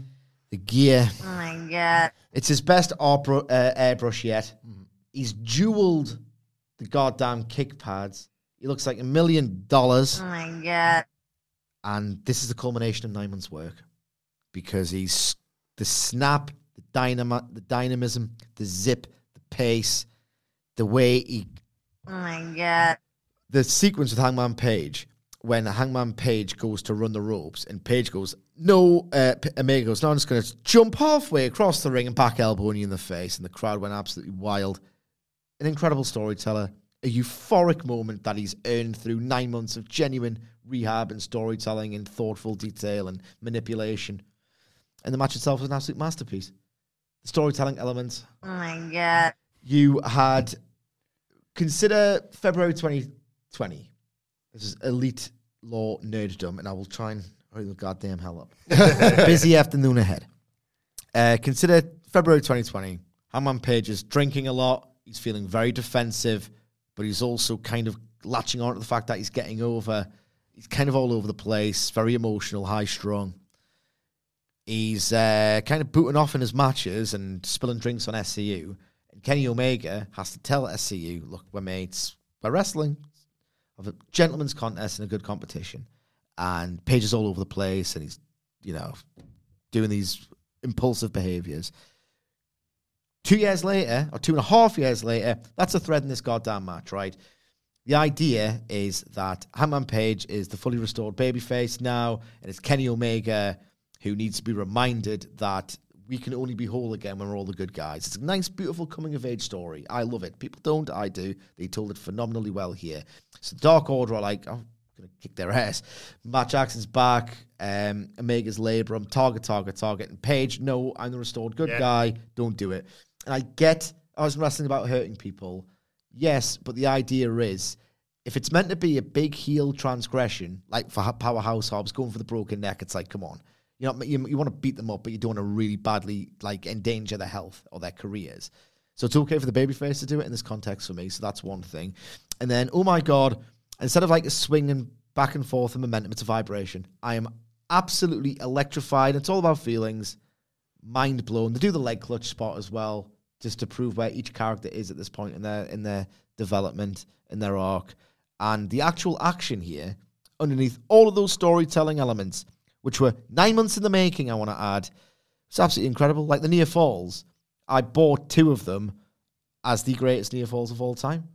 The gear. Oh, my God. It's his best airbrush, uh, airbrush yet. Mm-hmm. He's jeweled the goddamn kick pads. He looks like a million dollars. Oh, my God. And this is the culmination of nine months' work. Because he's the snap, the dynamo, the dynamism, the zip, the pace, the way he... Oh, my God. The sequence with Hangman Page, when Hangman Page goes to run the ropes, and Page goes, no, uh, P- Omega goes, no, I'm just going to jump halfway across the ring and back elbowing you in the face, and the crowd went absolutely wild. An incredible storyteller, a euphoric moment that he's earned through nine months of genuine rehab and storytelling and thoughtful detail and manipulation. And the match itself was an absolute masterpiece. The storytelling elements. Oh, my God. You had... Consider February twenty twenty. This is elite law nerddom, and I will try and hurry the goddamn hell up. Busy afternoon ahead. Uh, consider February twenty twenty. Hangman Page is drinking a lot. He's feeling very defensive, but he's also kind of latching on to the fact that he's getting over. He's kind of all over the place, very emotional, high-strung. He's uh, kind of booting off in his matches and spilling drinks on S C U. Kenny Omega has to tell S C U, look, we're mates, we're wrestling, of a gentleman's contest and a good competition. And Page is all over the place, and he's, you know, doing these impulsive behaviors. Two years later, or two and a half years later, that's a thread in this goddamn match, right? The idea is that Hangman Page is the fully restored babyface now, and it's Kenny Omega who needs to be reminded that we can only be whole again when we're all the good guys. It's a nice, beautiful coming-of-age story. I love it. People don't, I do. They told it phenomenally well here. So Dark Order are like, I'm going to kick their ass. Matt Jackson's back. Um, Omega's labrum. Target, target, target. And Page, no, I'm the restored good yeah. guy. Don't do it. And I get, I was wrestling about hurting people. Yes, but the idea is, if it's meant to be a big heel transgression, like for Powerhouse Hobbs, going for the broken neck, it's like, come on. You know, you, you want to beat them up, but you don't want to really badly, like, endanger their health or their careers. So it's okay for the babyface to do it in this context for me, so that's one thing. And then, oh my God, instead of, like, a swing and back and forth and momentum, it's a vibration. I am absolutely electrified. It's all about feelings. Mind blown. They do the leg clutch spot as well, just to prove where each character is at this point in their in their development, in their arc. And the actual action here, underneath all of those storytelling elements, which were nine months in the making, I want to add. It's absolutely incredible. Like the near falls, I bought two of them as the greatest near falls of all time.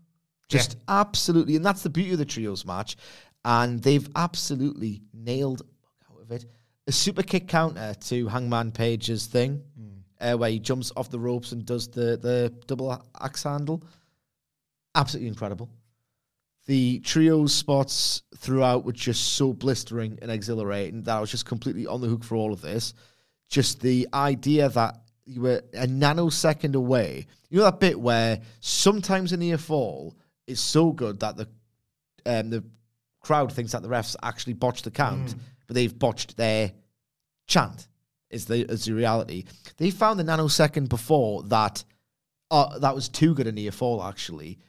Just yeah. absolutely. And that's the beauty of the trios match. And they've absolutely nailed out of it. A super kick counter to Hangman Page's thing, mm. uh, where he jumps off the ropes and does the, the double axe handle. Absolutely incredible. The trio spots throughout were just so blistering and exhilarating that I was just completely on the hook for all of this. Just the idea that you were a nanosecond away. You know that bit where sometimes a near fall is so good that the um, the crowd thinks that the refs actually botched the count, mm. but they've botched their chant, is the, is the reality. They found the nanosecond before that uh, that was too good a near fall, actually.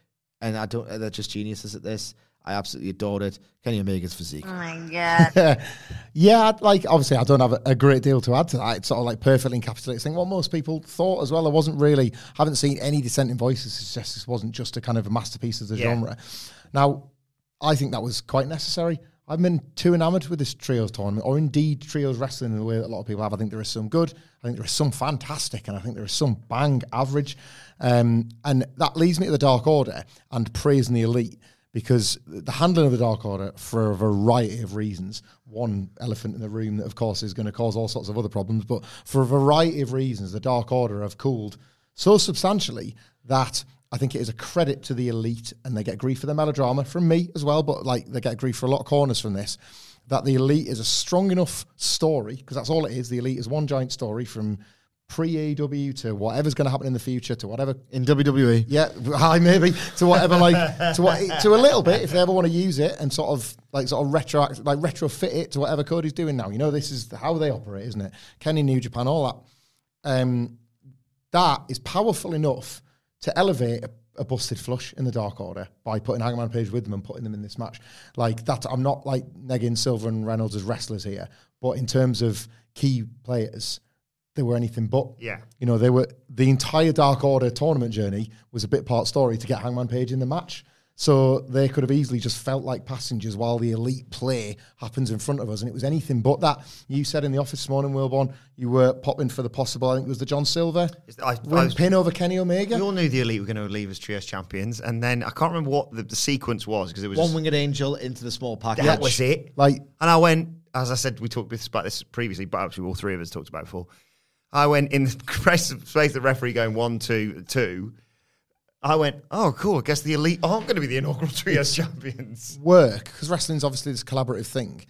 And I don't, they're just geniuses at this. I absolutely adored it. Kenny Omega's physique. Oh, my God. Yeah, like, obviously, I don't have a, a great deal to add to that. It's sort of like perfectly encapsulates what most people thought as well. I wasn't really, haven't seen any dissenting voices suggest this wasn't just a kind of a masterpiece of the yeah. genre. Now, I think that was quite necessary. I've been too enamored with this trios tournament, or indeed trios wrestling in the way that a lot of people have. I think there is some good, I think there is some fantastic, and I think there is some bang average. Um, and that leads me to the Dark Order and praising the elite, because the handling of the Dark Order, for a variety of reasons, one elephant in the room that, of course, is going to cause all sorts of other problems, but for a variety of reasons, the Dark Order have cooled so substantially that I think it is a credit to the Elite, and they get grief for their melodrama from me as well, but like they get grief for a lot of corners from this, that the Elite is a strong enough story, because that's all it is. The Elite is one giant story from pre-A E W to whatever's going to happen in the future to whatever in W W E. Yeah, hi maybe to whatever like to what to a little bit if they ever want to use it and sort of like sort of retro like retrofit it to whatever Cody's doing now. You know, this is how they operate, isn't it? Kenny, New Japan, all that. Um, that is powerful enough to elevate a, a busted flush in the Dark Order by putting Hangman Page with them and putting them in this match. Like that, I'm not like negging Silver and Reynolds as wrestlers here, but in terms of key players, they were anything but. Yeah. You know, they were, the entire Dark Order tournament journey was a bit part story to get Hangman Page in the match. So they could have easily just felt like passengers while the Elite play happens in front of us. And it was anything but that. You said in the office this morning, Wilborn, you were popping for the possible, I think it was the John Silver I, I win was, pin over Kenny Omega. We all knew the Elite were going to leave as trios champions. And then I can't remember what the, the sequence was, because it was one winged angel into the small package. That was it. Like, and I went, as I said, we talked about this previously, but actually all three of us talked about it before. I went in the press space of the referee going one, two, two. I went, oh, cool. I guess the Elite aren't going to be the inaugural trios champions. Work, because wrestling's obviously this collaborative thing.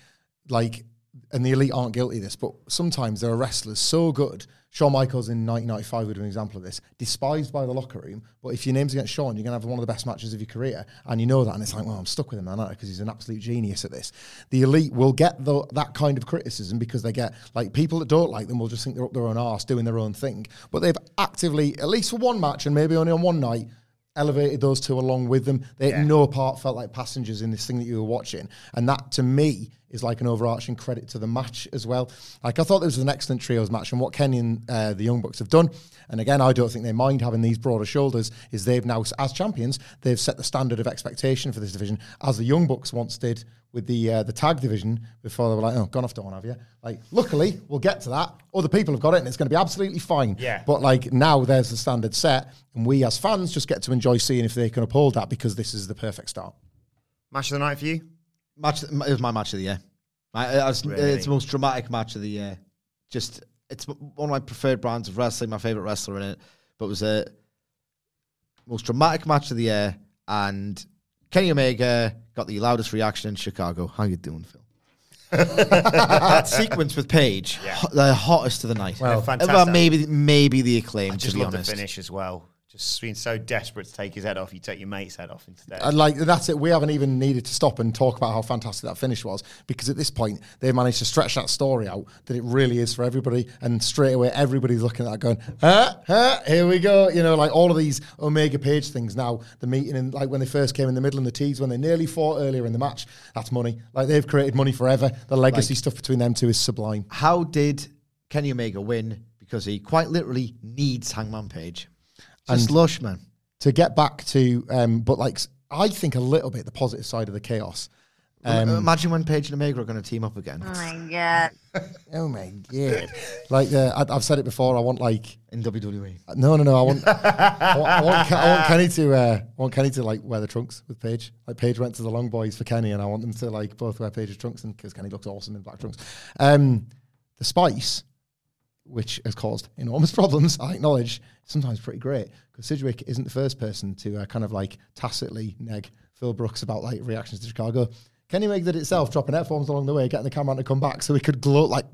Like, and the Elite aren't guilty of this, but sometimes there are wrestlers so good. Shawn Michaels in nineteen ninety-five would be an example of this. Despised by the locker room, but if your name's against Shawn, you're going to have one of the best matches of your career, and you know that, and it's like, well, I'm stuck with him, aren't I? Because he's an absolute genius at this. The Elite will get the, that kind of criticism because they get, like, people that don't like them will just think they're up their own arse doing their own thing, but they've actively, at least for one match and maybe only on one night, elevated those two along with them. They yeah. at no part felt like passengers in this thing that you were watching. And that, to me, is like an overarching credit to the match as well. Like, I thought this was an excellent trios match, and what Kenny and uh, the Young Bucks have done, and again, I don't think they mind having these broader shoulders, is they've now, as champions, they've set the standard of expectation for this division, as the Young Bucks once did with the uh, the tag division before they were like, oh, gone off to one, have you? Like, luckily, we'll get to that. Other people have got it, and it's going to be absolutely fine. Yeah. But, like, now there's the standard set, and we as fans just get to enjoy seeing if they can uphold that, because this is the perfect start. Match of the night for you? Match. It was my match of the year. I, I was, really? It's the most dramatic match of the year. Just, it's one of my preferred brands of wrestling, my favourite wrestler in it, but it was the most dramatic match of the year, and Kenny Omega got the loudest reaction in Chicago. How you doing, Phil? That sequence with Paige, yeah. the hottest of the night. Well, fantastic. Well, maybe, maybe the Acclaim, I just to be love honest. The finish as well. Just being so desperate to take his head off, you take your mate's head off instead. And like, that's it. We haven't even needed to stop and talk about how fantastic that finish was, because at this point, they've managed to stretch that story out that it really is for everybody. And straight away, everybody's looking at that going, huh? Huh? Here we go. You know, like all of these Omega Page things now, the meeting, and like when they first came in the middle and the tease, when they nearly fought earlier in the match, that's money. Like, they've created money forever. The legacy like, stuff between them two is sublime. How did Kenny Omega win? Because he quite literally needs Hangman Page. And slush, man. To get back to, um, but like, I think a little bit the positive side of the chaos. Um, Imagine when Paige and Omega are going to team up again. Oh my god! Oh my god! Like uh, I, I've said it before, I want like in W W E. No, no, no. I want, I, want, I, want I want Kenny to, uh, I want Kenny to like wear the trunks with Paige. Like Paige went to the Long Boys for Kenny, and I want them to like both wear Paige's trunks, and because Kenny looks awesome in black trunks. Um, the Spice, which has caused enormous problems, I acknowledge, sometimes pretty great, because Sidgwick isn't the first person to uh, kind of like tacitly neg Phil Brooks about like reactions to Chicago. Kenny Omega did itself, dropping F-bombs along the way, getting the camera to come back so he could gloat like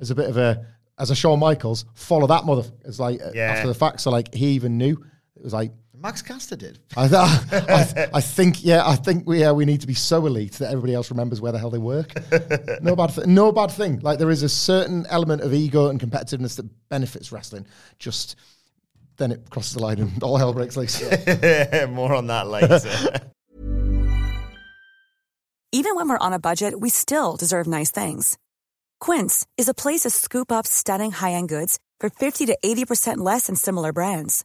as a bit of a, as a Shawn Michaels, follow that mother, as like yeah. after the fact, so like he even knew, it was like, Max Caster did. I, th- I, th- I think, yeah, I think we uh, we need to be so elite that everybody else remembers where the hell they work. No bad, th- no bad thing. Like there is a certain element of ego and competitiveness that benefits wrestling. Just then it crosses the line and all hell breaks loose. More on that later. Even when we're on a budget, we still deserve nice things. Quince is a place to scoop up stunning high-end goods for fifty to eighty percent less than similar brands.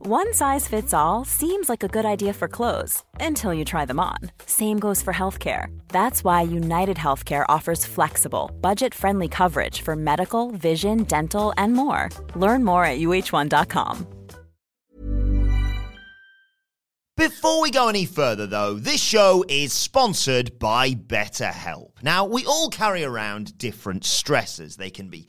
One size fits all seems like a good idea for clothes until you try them on. Same goes for healthcare. That's why United Healthcare offers flexible, budget-friendly coverage for medical, vision, dental, and more. Learn more at U H one dot com. Before we go any further, though, this show is sponsored by BetterHelp. Now, we all carry around different stressors. They can be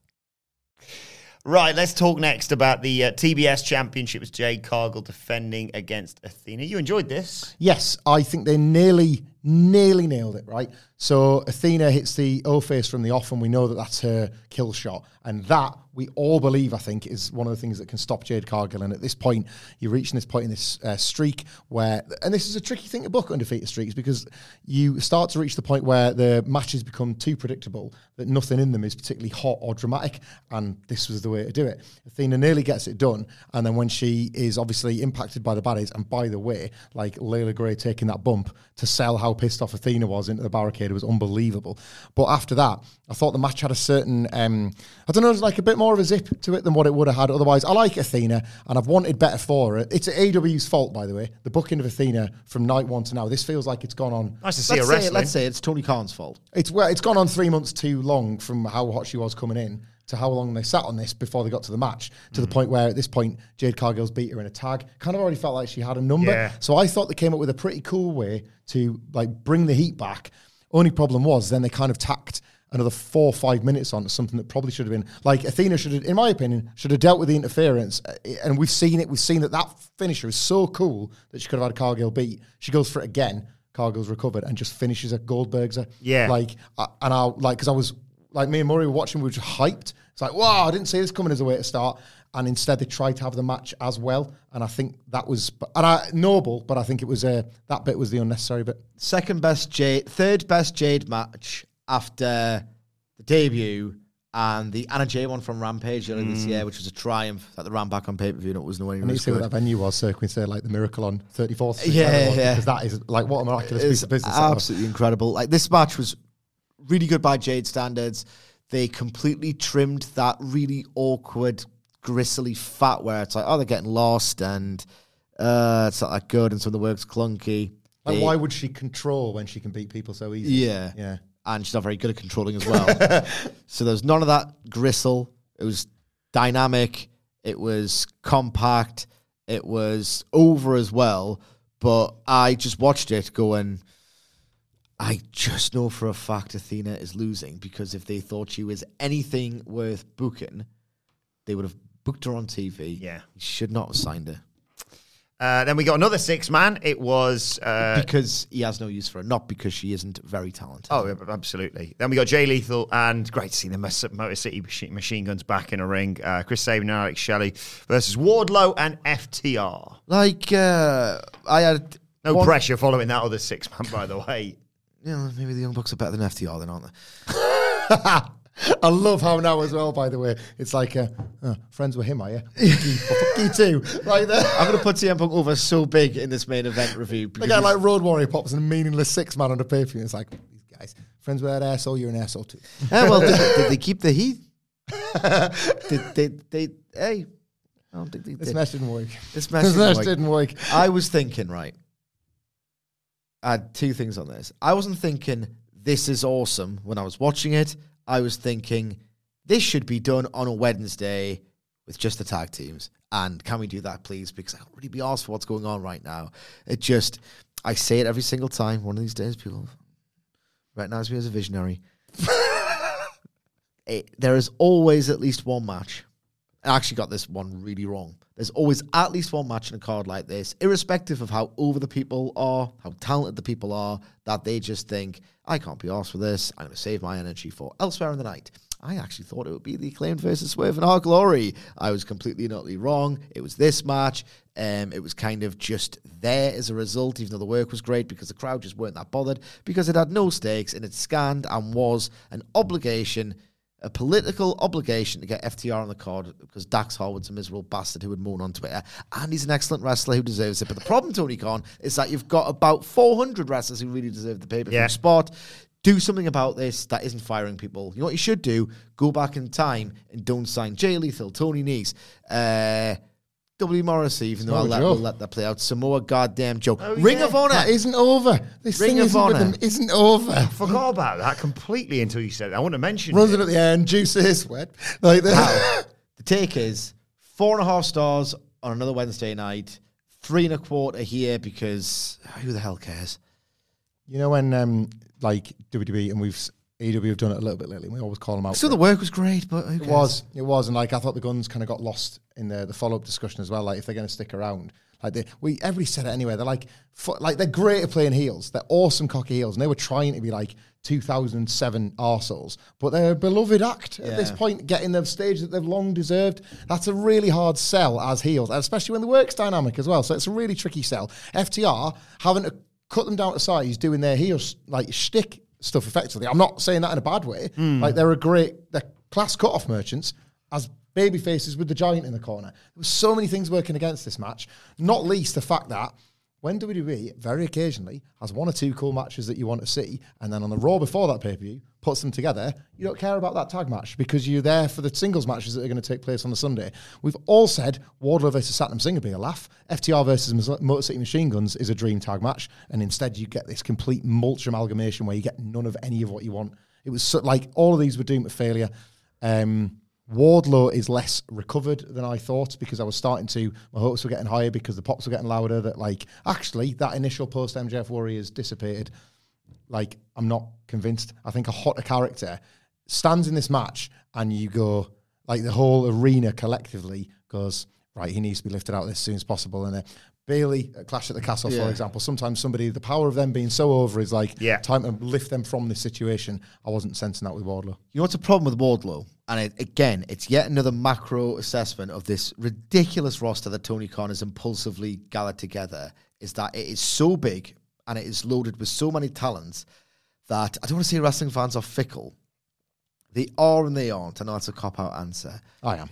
Right, let's talk next about the uh, T B S Championship with Jade Cargill defending against Athena. You enjoyed this? Yes, I think they nearly, nearly nailed it, right? So Athena hits the O-face from the off, and we know that that's her kill shot. And that, we all believe, I think, is one of the things that can stop Jade Cargill. And at this point, you're reaching this point in this uh, streak where, and this is a tricky thing to book undefeated streaks, because you start to reach the point where the matches become too predictable, that nothing in them is particularly hot or dramatic. And this was the way to do it. Athena nearly gets it done. And then when she is obviously impacted by the baddies, and by the way, like Layla Gray taking that bump to sell how pissed off Athena was into the barricade, it was unbelievable. But after that, I thought the match had a certain, um, I don't know, it was like a bit more of a zip to it than what it would have had otherwise. I like Athena, and I've wanted better for her. It's A E W's fault, by the way, the booking of Athena from night one to now. This feels like it's gone on. Nice to see her wrestling. It, let's say it's Tony Khan's fault. It's well, it's gone on three months too long from how hot she was coming in to how long they sat on this before they got to the match, to mm. the point where at this point, Jade Cargill's beat her in a tag. Kind of already felt like she had a number. Yeah. So I thought they came up with a pretty cool way to like bring the heat back. Only problem was then they kind of tacked another four or five minutes on to something that probably should have been, like Athena should have, in my opinion, should have dealt with the interference. And we've seen it. We've seen that that finisher is so cool that she could have had Cargill beat. She goes for it again. Cargill's recovered and just finishes at Goldberg's. Yeah. Like, and I, like, because I was, like me and Murray were watching, we were just hyped. It's like, wow, I didn't see this coming as a way to start. And instead they tried to have the match as well. And I think that was and I, noble, but I think it was uh, that bit was the unnecessary bit. Second best Jade, third best Jade match after the debut and the Anna Jay one from Rampage earlier mm. this year, which was a triumph at the Rampage on pay-per-view. It was no one. I need to see good. What that venue was, so can we say like the Miracle on thirty-fourth? Yeah, yeah. Because that is like what a miraculous piece of business. Absolutely incredible. Like this match was really good by Jade standards. They completely trimmed that really awkward, gristly fat where it's like, oh, they're getting lost and uh, it's not that good and some of the work's clunky. Like, they, why would she control when she can beat people so easily? Yeah. Yeah. And she's not very good at controlling as well. So there's none of that gristle. It was dynamic. It was compact. It was over as well. But I just watched it going, I just know for a fact Athena is losing, because if they thought she was anything worth booking, they would have booked her on T V. Yeah. You should not have signed her. Uh, then we got another six-man. It was... Uh, because he has no use for her, not because she isn't very talented. Oh, absolutely. Then we got Jay Lethal, and great to see the Motor City Machine Guns back in a ring. Uh, Chris Sabin and Alex Shelley versus Wardlow and F T R. Like, uh, I had... No one... pressure following that other six-man, by the way. Yeah, maybe the Young Bucks are better than F T R then, aren't they? I love how now as well, by the way. It's like, uh, uh, friends with him, are you? Fuck you too. Right there. I'm going to put C M Punk over so big in this main event review. They got like Road Warrior pops and a meaningless six-man on a pay-per-view. And it's like, these guys, friends with that asshole, you're an asshole too. Yeah, well, did, did they keep the heat? did they, they, they, hey. I don't think they did. This match didn't work. This match didn't, didn't work. I was thinking, right. I had two things on this. I wasn't thinking, this is awesome. When I was watching it, I was thinking, this should be done on a Wednesday with just the tag teams. And can we do that, please? Because I don't really be arsed for what's going on right now. It just, I say it every single time. One of these days, people recognize me as a visionary. it, there is always at least one match. I actually got this one really wrong. There's always at least one match in a card like this, irrespective of how over the people are, how talented the people are, that they just think, I can't be arsed for this. I'm going to save my energy for elsewhere in the night. I actually thought it would be the Acclaimed versus Swerve in Our Glory. I was completely and utterly wrong. It was this match. Um, it was kind of just there as a result, even though the work was great, because the crowd just weren't that bothered, because it had no stakes, and it scanned and was an obligation, a political obligation to get F T R on the card, because Dax Harwood's a miserable bastard who would moan on Twitter, and he's an excellent wrestler who deserves it. But the problem, Tony Khan, is that you've got about four hundred wrestlers who really deserve the pay-per-view yeah. spot. Do something about this that isn't firing people. You know what you should do? Go back in time and don't sign Jay Lethal, Tony Nese, uh, W. Morrissey, even though I'll let, we'll let that play out. Some more goddamn joke. Oh, Ring yeah. of Honor. That isn't over. This Ring thing of isn't, Honor. isn't over. I forgot about that completely until you said it. I want to mention Runs it. Runs it at the end. Juices. Wet. Like that. The take is four and a half stars on another Wednesday night. Three and a quarter here because who the hell cares? You know when... Um, like W W E and we've A E W have done it a little bit lately. We always call them out. So the work was great, but who cares? It was, it was, and like I thought the guns kind of got lost in the the follow up discussion as well. Like if they're going to stick around, like they we everybody said it anyway. They're like, f- like they're great at playing heels. They're awesome cocky heels, and they were trying to be like two thousand seven arseholes, but they're a beloved act yeah. at this point, getting the stage that they've long deserved. That's a really hard sell as heels, especially when the work's dynamic as well. So it's a really tricky sell. F T R having a cut them down to size, doing their heel like shtick stuff effectively. I'm not saying that in a bad way. Mm. Like they're a great, they're class cut-off merchants as baby faces with the giant in the corner. There were so many things working against this match. Not least the fact that when W W E very occasionally has one or two cool matches that you want to see, and then on the Raw before that pay-per-view puts them together, you don't care about that tag match because you're there for the singles matches that are going to take place on the Sunday. We've all said Wardlow versus Satnam Singh would be a laugh. F T R versus Motor City Machine Guns is a dream tag match, and instead you get this complete mulch amalgamation where you get none of any of what you want. It was so, like all of these were doomed to failure. Um... Wardlow is less recovered than I thought because I was starting to, my hopes were getting higher because the pops were getting louder that like, actually that initial post-M J F worry has dissipated. Like, I'm not convinced. I think a hotter character stands in this match and you go, like the whole arena collectively goes, right, he needs to be lifted out as soon as possible. And uh, Bailey at Clash at the Castle, yeah. for example, sometimes somebody, the power of them being so over is like, yeah. time to lift them from this situation. I wasn't sensing that with Wardlow. You know what's a problem with Wardlow? And it, again, it's yet another macro assessment of this ridiculous roster that Tony Khan has impulsively gathered together, is that it is so big and it is loaded with so many talents that I don't want to say wrestling fans are fickle. They are and they aren't. I know that's a cop-out answer. I am.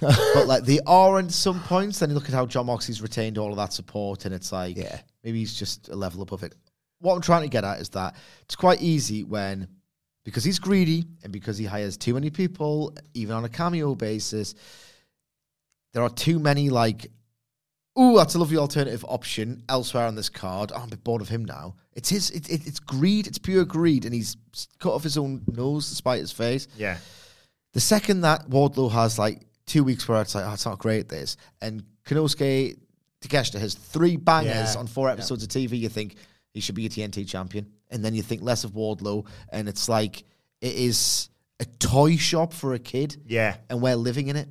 But like they are in some points. Then you look at how Jon Moxley's retained all of that support and it's like, yeah. maybe he's just a level above it. What I'm trying to get at is that it's quite easy when... because he's greedy and because he hires too many people, even on a cameo basis, there are too many like, ooh, that's a lovely alternative option elsewhere on this card. Oh, I'm a bit bored of him now. It's his, it, it, it's greed, it's pure greed, and he's cut off his own nose despite his face. Yeah. The second that Wardlow has like two weeks where it's like, oh, it's not great this, and Konosuke Takeshita has three bangers yeah. on four episodes yeah. of T V, you think he should be a T N T champion. And then you think less of Wardlow, and it's like it is a toy shop for a kid. Yeah. And we're living in it.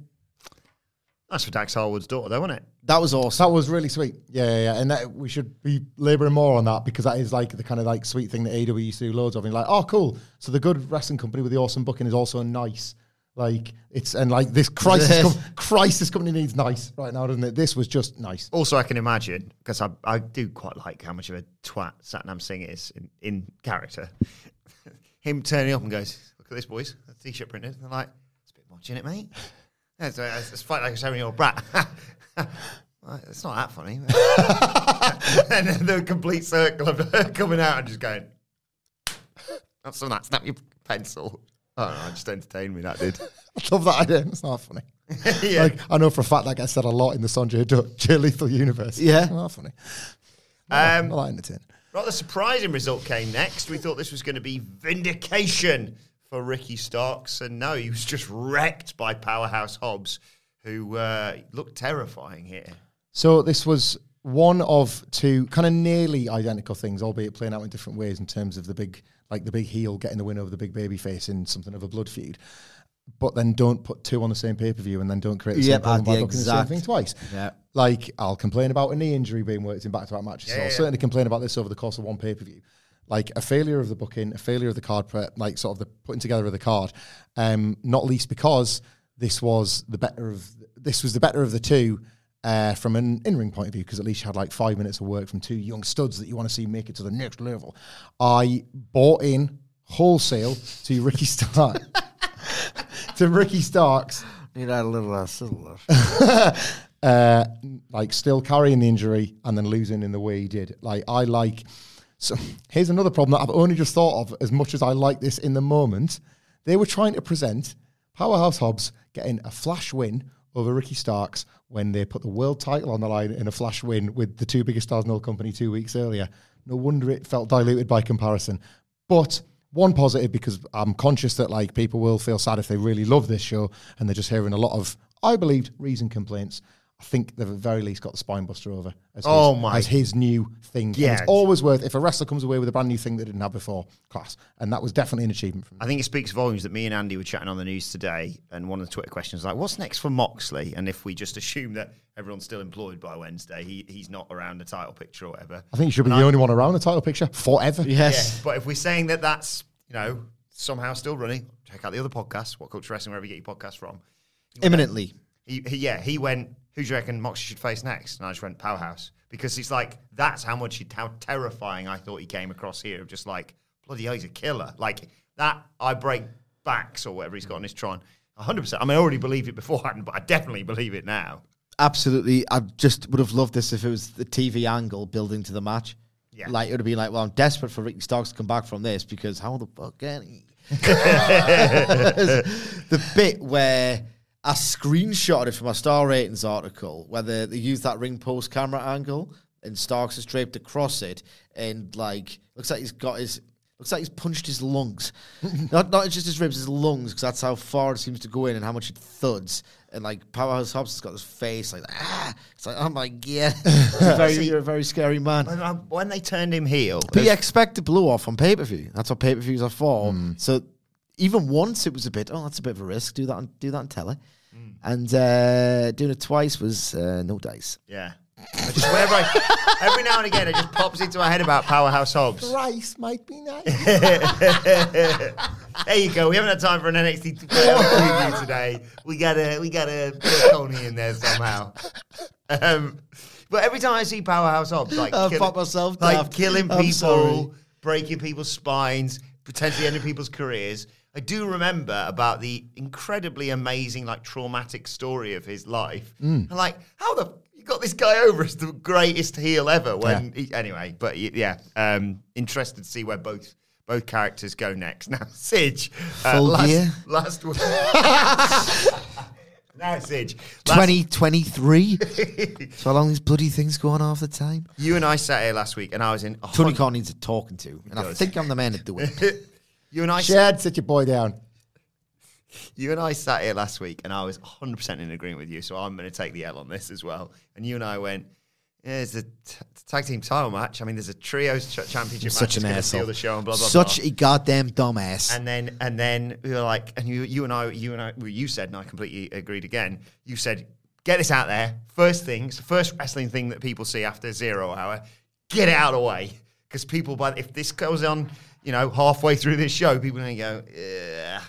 That's for Dax Harwood's daughter, though, wasn't it? That was awesome. That was really sweet. Yeah, yeah, yeah. And that, we should be labouring more on that because that is like the kind of like sweet thing that A E W used to do loads of. And like, oh, cool. So the good wrestling company with the awesome booking is also nice. Like, it's, and like this crisis, com- crisis company needs nice right now, doesn't it? This was just nice. Also, I can imagine, because I, I do quite like how much of a twat Satnam Singh is in, in character. Him turning up and goes, look at this, boys, a t-shirt printed. And I'm like, it's a bit much, isn't it, mate? It's, it's fight like a seven-year-old brat. It's not that funny. And then the complete circle of her coming out and just going, that's on that, snap your pencil. Oh, no, it just entertained me, that did. I love that idea. It's not funny. yeah. Like, I know for a fact that gets said a lot in the Sanjay Dutt, Jay Lethal universe. Yeah. It's not funny. Not um, not entertaining. Rather surprising result came next. We thought this was going to be vindication for Ricky Starks, and no, he was just wrecked by Powerhouse Hobbs, who uh, looked terrifying here. So this was one of two kind of nearly identical things, albeit playing out in different ways in terms of the big, like the big heel getting the win over the big baby face in something of a blood feud. But then don't put two on the same pay-per-view and then don't create the same yep, problem by looking at the same thing twice. Yep. Like, I'll complain about a knee injury being worked in back-to-back matches. Yeah, I'll yeah. certainly complain about this over the course of one pay-per-view. Like, a failure of the booking, a failure of the card prep, like, sort of the putting together of the card. Um, not least because this was the better of this was the better of the two uh, from an in-ring point of view, because at least you had, like, five minutes of work from two young studs that you want to see make it to the next level. I bought in wholesale to Ricky Starks. to Ricky Starks. Need that a little less, a little less. uh, like, still carrying the injury and then losing in the way he did. Like, I like... So here's another problem that I've only just thought of as much as I like this in the moment. They were trying to present Powerhouse Hobbs getting a flash win over Ricky Starks when they put the world title on the line in a flash win with the two biggest stars in the whole company two weeks earlier. No wonder it felt diluted by comparison. But one positive, because I'm conscious that like people will feel sad if they really love this show and they're just hearing a lot of, I believed, reasoned complaints. I think they've at the very least got the spine buster over as, oh his, my. as his new thing. Yeah. And it's always worth, if a wrestler comes away with a brand new thing they didn't have before, class. And that was definitely an achievement. From I think it speaks volumes that me and Andy were chatting on the news today, and one of the Twitter questions was like, what's next for Moxley? And if we just assume that everyone's still employed by Wednesday, he he's not around the title picture or whatever. I think he should be and the I, only one around the title picture forever. Yes. Yeah, but if we're saying that that's, you know, somehow still running, check out the other podcast, What Culture Wrestling, wherever you get your podcast from. Imminently. He, he, yeah, he went... Who do you reckon Moxley should face next? And I just went Powerhouse, because it's like that's how much he, how terrifying I thought he came across here. Just like bloody hell, he's a killer. Like that, I break backs or whatever he's got on his Tron. one hundred percent. I mean, I already believed it beforehand, but I definitely believe it now. Absolutely. I just would have loved this if it was the T V angle building to the match. Yeah. Like it would have been like, well, I'm desperate for Ricky Starks to come back from this because how the fuck can he? The bit where. I screenshotted it for my star ratings article where they, they used that ring post camera angle and Starks is draped across it and like looks like he's got his looks like he's punched his lungs, not not just his ribs, his lungs, because that's how far it seems to go in and how much it thuds. And like Powerhouse Hobbs has got this face like ah, it's like oh my god, you're a very scary man. When, when they turned him heel, but you expect to blow off on pay per view. That's what pay per views are for. Mm. So even once it was a bit oh that's a bit of a risk. Do that on, do that on telly. And uh, doing it twice was uh, no dice. Yeah. I just, whenever I, every now and again, it just pops into my head about Powerhouse Hobbs. Thrice might be nice. There you go. We haven't had time for an N X T preview today. We gotta, we gotta put Tony in there somehow. Um, but every time I see Powerhouse Hobbs, like I kill, pop myself like daft. Killing people, breaking people's spines, potentially ending people's careers. I do remember about the incredibly amazing, like, traumatic story of his life. Mm. And, like, how the... You got this guy over as the greatest heel ever when... Yeah. He, anyway, but, yeah. Um, interested to see where both both characters go next. Now, Sige... Uh, Full last, year? Last week... Now, Sige... twenty twenty-three? So how long these bloody things go on half the time? You and I sat here last week, and I was in... Oh, Tony Khan needs a talking to, and I think I'm the man to do it. You and I Chad, sit your boy down. You and I sat here last week, and I was one hundred percent in agreement with you, so I'm going to take the L on this as well. And you and I went, yeah, it's a t- tag team title match. I mean, there's a trios ch- championship I'm match. Such an asshole. The show and blah, blah, such blah. A goddamn dumbass. And then, and then we were like, and you, you and I, you and I, well, you said, and I completely agreed again. You said, get this out there. First thing, it's the first wrestling thing that people see after Zero Hour. Get it out of the way, because people, by if this goes on. You know, halfway through this show, people are going to go, yeah,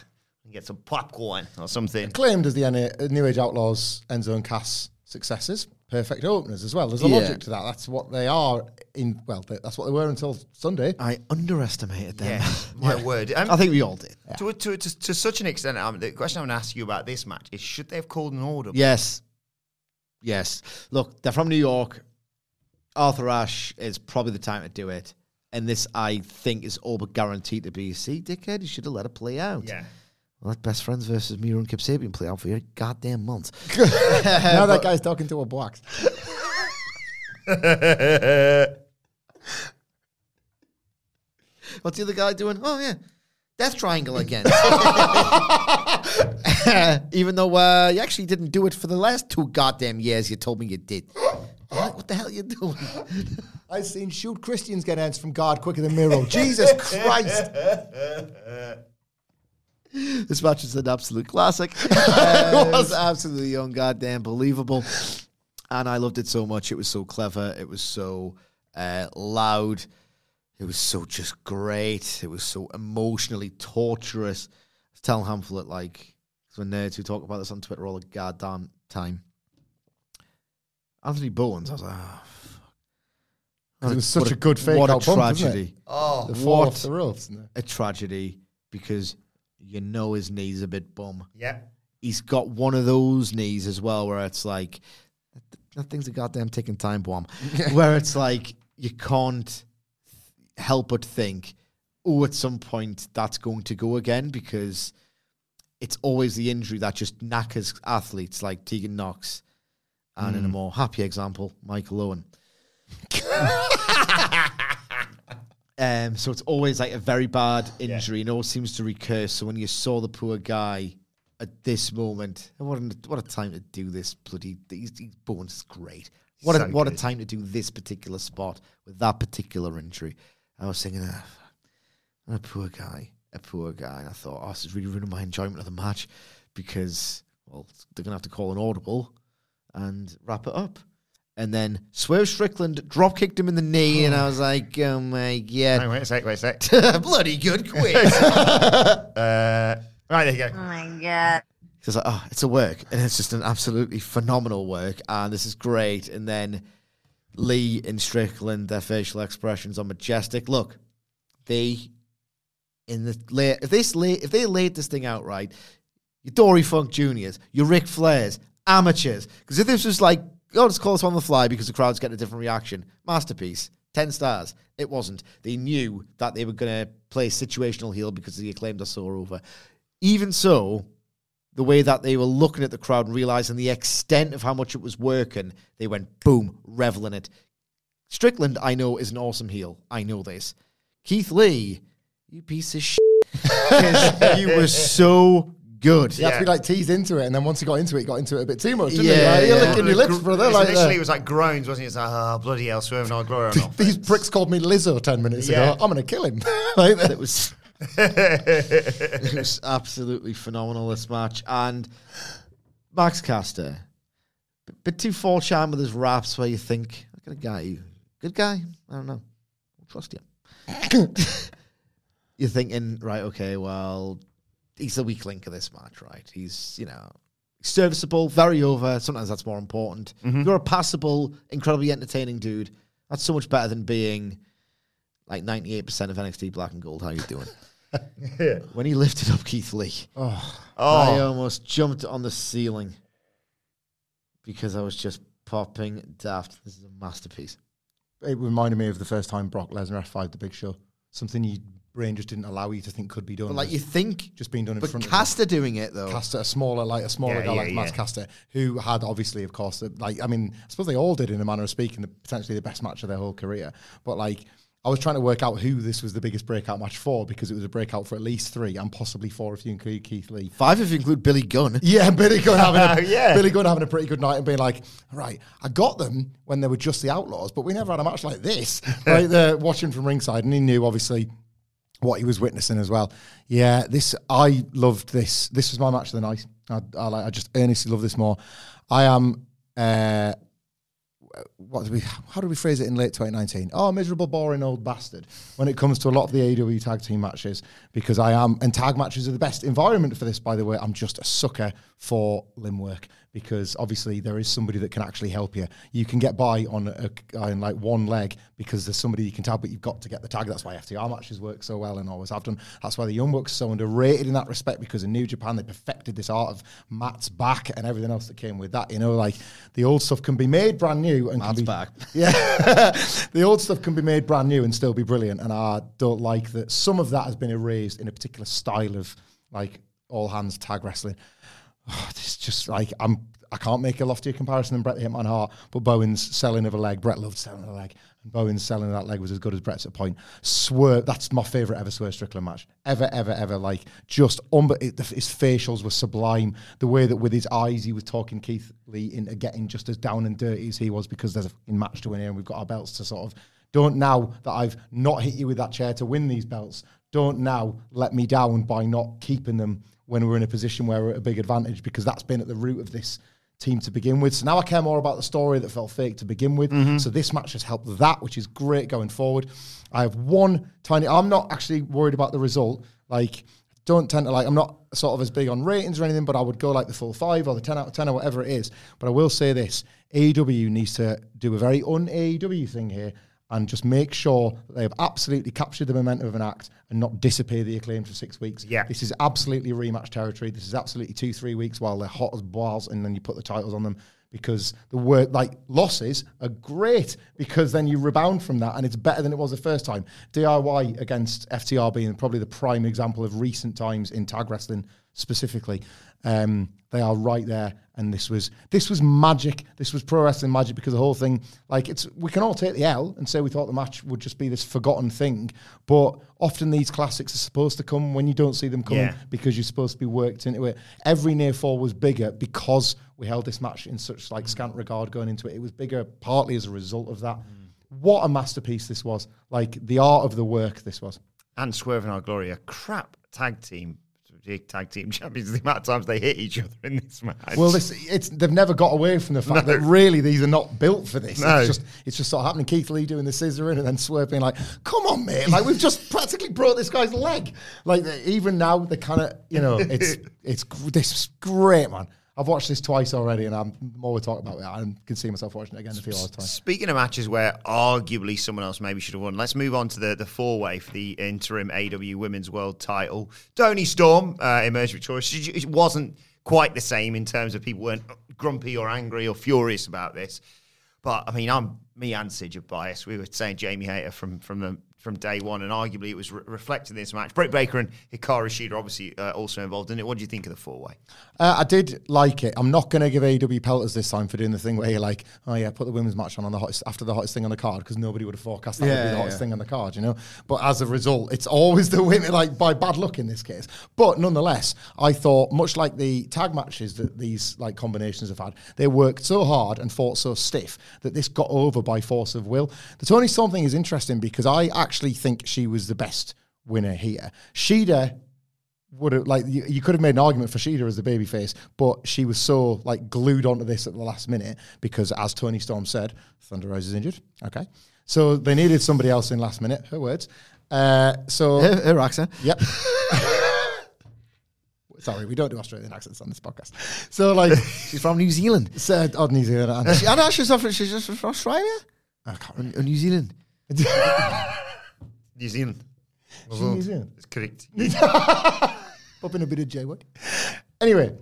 get some popcorn or something. Claimed as the New Age Outlaws, Enzo and Cass successes, perfect openers as well. There's a yeah. logic to that. That's what they are in, well, that's what they were until Sunday. I underestimated them. Yeah, my yeah. word. Um, I think we all did. Yeah. To, to, to, to such an extent, um, the question I'm going to ask you about this match is, should they have called an audible? Yes. Yes. Look, they're from New York. Arthur Ashe is probably the time to do it. And this, I think, is all but guaranteed to be, see, dickhead, you should have let it play out. Yeah. Well, that Best Friends versus Miro and Kip Sabian play out for you goddamn months. Now that guy's talking to a box. What's the other guy doing? Oh, yeah. Death Triangle again. Even though uh, you actually didn't do it for the last two goddamn years you told me you did. What, what the hell are you doing? I've seen shoot Christians get answers from God quicker than Miro. Jesus Christ. This match is an absolute classic. Uh, it was absolutely ungoddamn believable. And I loved it so much. It was so clever. It was so uh, loud. It was so just great. It was so emotionally torturous. I was telling Hamflet, like, because we're nerds who talk about this on Twitter all the goddamn time. Anthony Bowens, I was like, oh, fuck. It was such a good fake. What a tragedy. Oh, what a tragedy, because you know his knee's a bit bum. Yeah. He's got one of those knees as well where it's like, that thing's a goddamn ticking time bomb. Where it's like, you can't help but think, oh, at some point that's going to go again, because it's always the injury that just knackers athletes like Tegan Knox. And mm. in a more happy example, Michael Owen. um, so it's always like a very bad injury. Yeah. And it always seems to recur. So when you saw the poor guy at this moment, and what, what a time to do this bloody... These, these bones is great. What, so a, what a time to do this particular spot with that particular injury. I was thinking, ah, oh, a poor guy, a poor guy. And I thought, oh, this is really ruining my enjoyment of the match because, well, they're going to have to call an audible and wrap it up. And then Swerve Strickland drop-kicked him in the knee, oh. and I was like, oh, my God. Oh, wait a sec, wait a sec. Bloody good quiz. uh, right, there you go. Oh, my God. So it's like, oh, it's a work. And it's just an absolutely phenomenal work, and this is great. And then Lee and Strickland, their facial expressions are majestic. Look, they, in the late, if, this late, if they laid this thing out right, your Dory Funk Juniors, your Ric Flairs, amateurs. Because if this was like, oh, let's call this on the fly because the crowd's getting a different reaction. Masterpiece. Ten stars. It wasn't. They knew that they were going to play situational heel because the acclaimed are so over. Even so, the way that they were looking at the crowd and realizing the extent of how much it was working, they went, boom, revel in it. Strickland, I know, is an awesome heel. I know this. Keith Lee, you piece of shit. Because you were so good. You yeah. have to be like teased into it, and then once he got into it, he got into it a bit too much, didn't yeah, he? Like, yeah, licking your lips, brother. It like, initially, it was like groans, wasn't it? It's like, oh, bloody hell, swimming on glory. These pricks called me Lizzo ten minutes yeah. ago. I'm going to kill him. Like, it was it was absolutely phenomenal, this match. And Max Caster, a bit too fortune with his raps where you think, I'm going to get you. Good guy? I don't know. I'll trust you. You're thinking, right, okay, well... he's the weak link of this match, right? He's, you know, serviceable, very over. Sometimes that's more important. Mm-hmm. You're a passable, incredibly entertaining dude. That's so much better than being like ninety-eight percent of N X T Black and Gold. How you doing? yeah. When he lifted up Keith Lee, oh, oh. I almost jumped on the ceiling because I was just popping daft. This is a masterpiece. It reminded me of the first time Brock Lesnar F five'd the Big Show. Something you... brain just didn't allow you to think could be done. But like you think, just being done in front of. But Caster doing it though. Caster, a smaller, like a smaller yeah, guy yeah, like yeah. Max Caster, who had obviously, of course, like I mean, I suppose they all did in a manner of speaking, the, potentially the best match of their whole career. But like, I was trying to work out who this was the biggest breakout match for because it was a breakout for at least three and possibly four if you include Keith Lee. Five if you include Billy Gunn. Yeah, Billy Gunn having a, uh, yeah. Billy Gunn having a pretty good night and being like, right, I got them when they were just the Outlaws, but we never had a match like this. Right there, watching from ringside, and he knew obviously what he was witnessing as well. Yeah, this I loved this. This was my match of the night. I, I, I just earnestly love this more. I am, uh, what did we, how did we phrase it in late twenty nineteen? Oh, miserable, boring old bastard when it comes to a lot of the A E W tag team matches because I am, and tag matches are the best environment for this, by the way. I'm just a sucker for limb work because obviously there is somebody that can actually help you. You can get by on, a, on like one leg because there's somebody you can tag, but you've got to get the tag. That's why F T R matches work so well and always have done. That's why the Young Bucks are so underrated in that respect because in New Japan, they perfected this art of Matt's back and everything else that came with that. You know, like the old stuff can be made brand new. And Matt's be, back. Yeah. The old stuff can be made brand new and still be brilliant. And I don't like that some of that has been erased in a particular style of like all hands tag wrestling. Oh, this just like I'm I can't make a loftier comparison than Bret the Hitman Hart, but Bowen's selling of a leg, Bret loved selling of a leg, and Bowen's selling of that leg was as good as Bret's at a point. Swerve, that's my favourite ever Swerve Strickland match. Ever, ever, ever, like, just, um, it, his facials were sublime. The way that with his eyes he was talking Keith Lee into getting just as down and dirty as he was, because there's a fucking match to win here and we've got our belts to sort of, don't now that I've not hit you with that chair to win these belts, don't now let me down by not keeping them when we're in a position where we're at a big advantage, because that's been at the root of this team to begin with. So now I care more about the story that felt fake to begin with. Mm-hmm. So this match has helped that, which is great going forward. I have one tiny... I'm not actually worried about the result. Like, don't tend to like... I'm not sort of as big on ratings or anything, but I would go like the full five or the ten out of ten or whatever it is. But I will say this. A E W needs to do a very un-A E W thing here and just make sure that they have absolutely captured the momentum of an act and not disappear the Acclaim for six weeks. Yeah. This is absolutely rematch territory. This is absolutely two, three weeks while they're hot as balls, and then you put the titles on them, because the word, like, losses are great because then you rebound from that and it's better than it was the first time. D I Y against F T R being probably the prime example of recent times in tag wrestling specifically. Um, they are right there, and this was this was magic. This was pro wrestling magic, because the whole thing, like, it's we can all take the L and say we thought the match would just be this forgotten thing, but often these classics are supposed to come when you don't see them coming, yeah, because you're supposed to be worked into it. Every near fall was bigger because we held this match in such like mm. scant regard going into it. It was bigger partly as a result of that. Mm. What a masterpiece this was! Like, the art of the work this was. And Swerve and Our Glory, a crap tag team. Tag team champions, the amount of times they hit each other in this match. Well, this, it's they've never got away from the fact no. that really these are not built for this. No. It's just it's just sort of happening. Keith Lee doing the scissoring and then Swerve being like, "Come on, mate! Like, we've just practically brought this guy's leg." Like, even now, they kind of, you know, it's it's this is great, man. I've watched this twice already, and I'm more talking about it. I can see myself watching it again in a few hours' time. Speaking of matches where arguably someone else maybe should have won, let's move on to the, the four-way for the interim A E W Women's World title. Toni Storm uh, emerged victorious. It wasn't quite the same in terms of people weren't grumpy or angry or furious about this. But, I mean, I'm me and Sid are biased. We were saying Jamie Hayter from, from the... from day one, and arguably it was re- reflected in this match. Britt Baker and Hikaru Shida obviously uh, also involved in it. What do you think of the four-way? Uh, I did like it. I'm not going to give A E W pelters this time for doing the thing where you're like, oh yeah, put the women's match on, on the hottest, after the hottest thing on the card, because nobody would have forecast that yeah, would be the hottest yeah. thing on the card, you know? But as a result, it's always the women, like, by bad luck in this case. But nonetheless, I thought, much like the tag matches that these like combinations have had, they worked so hard and fought so stiff that this got over by force of will. The Toni Storm thing is interesting because I actually actually think she was the best winner here. Shida would have, like, you, you could have made an argument for Shida as the babyface, but she was so, like, glued onto this at the last minute because, as Toni Storm said, Thunder Rose is injured. Okay. So they needed somebody else in last minute, her words. Uh, so Her, her accent. Yep. Sorry, we don't do Australian accents on this podcast. So, like... she's from New Zealand. So, oh, New Zealand. And she, I know she's from, she's just from Australia? I can't remember. Or New Zealand. New Zealand. Well, New Zealand. It's correct. Popping a bit of J-word. Anyway,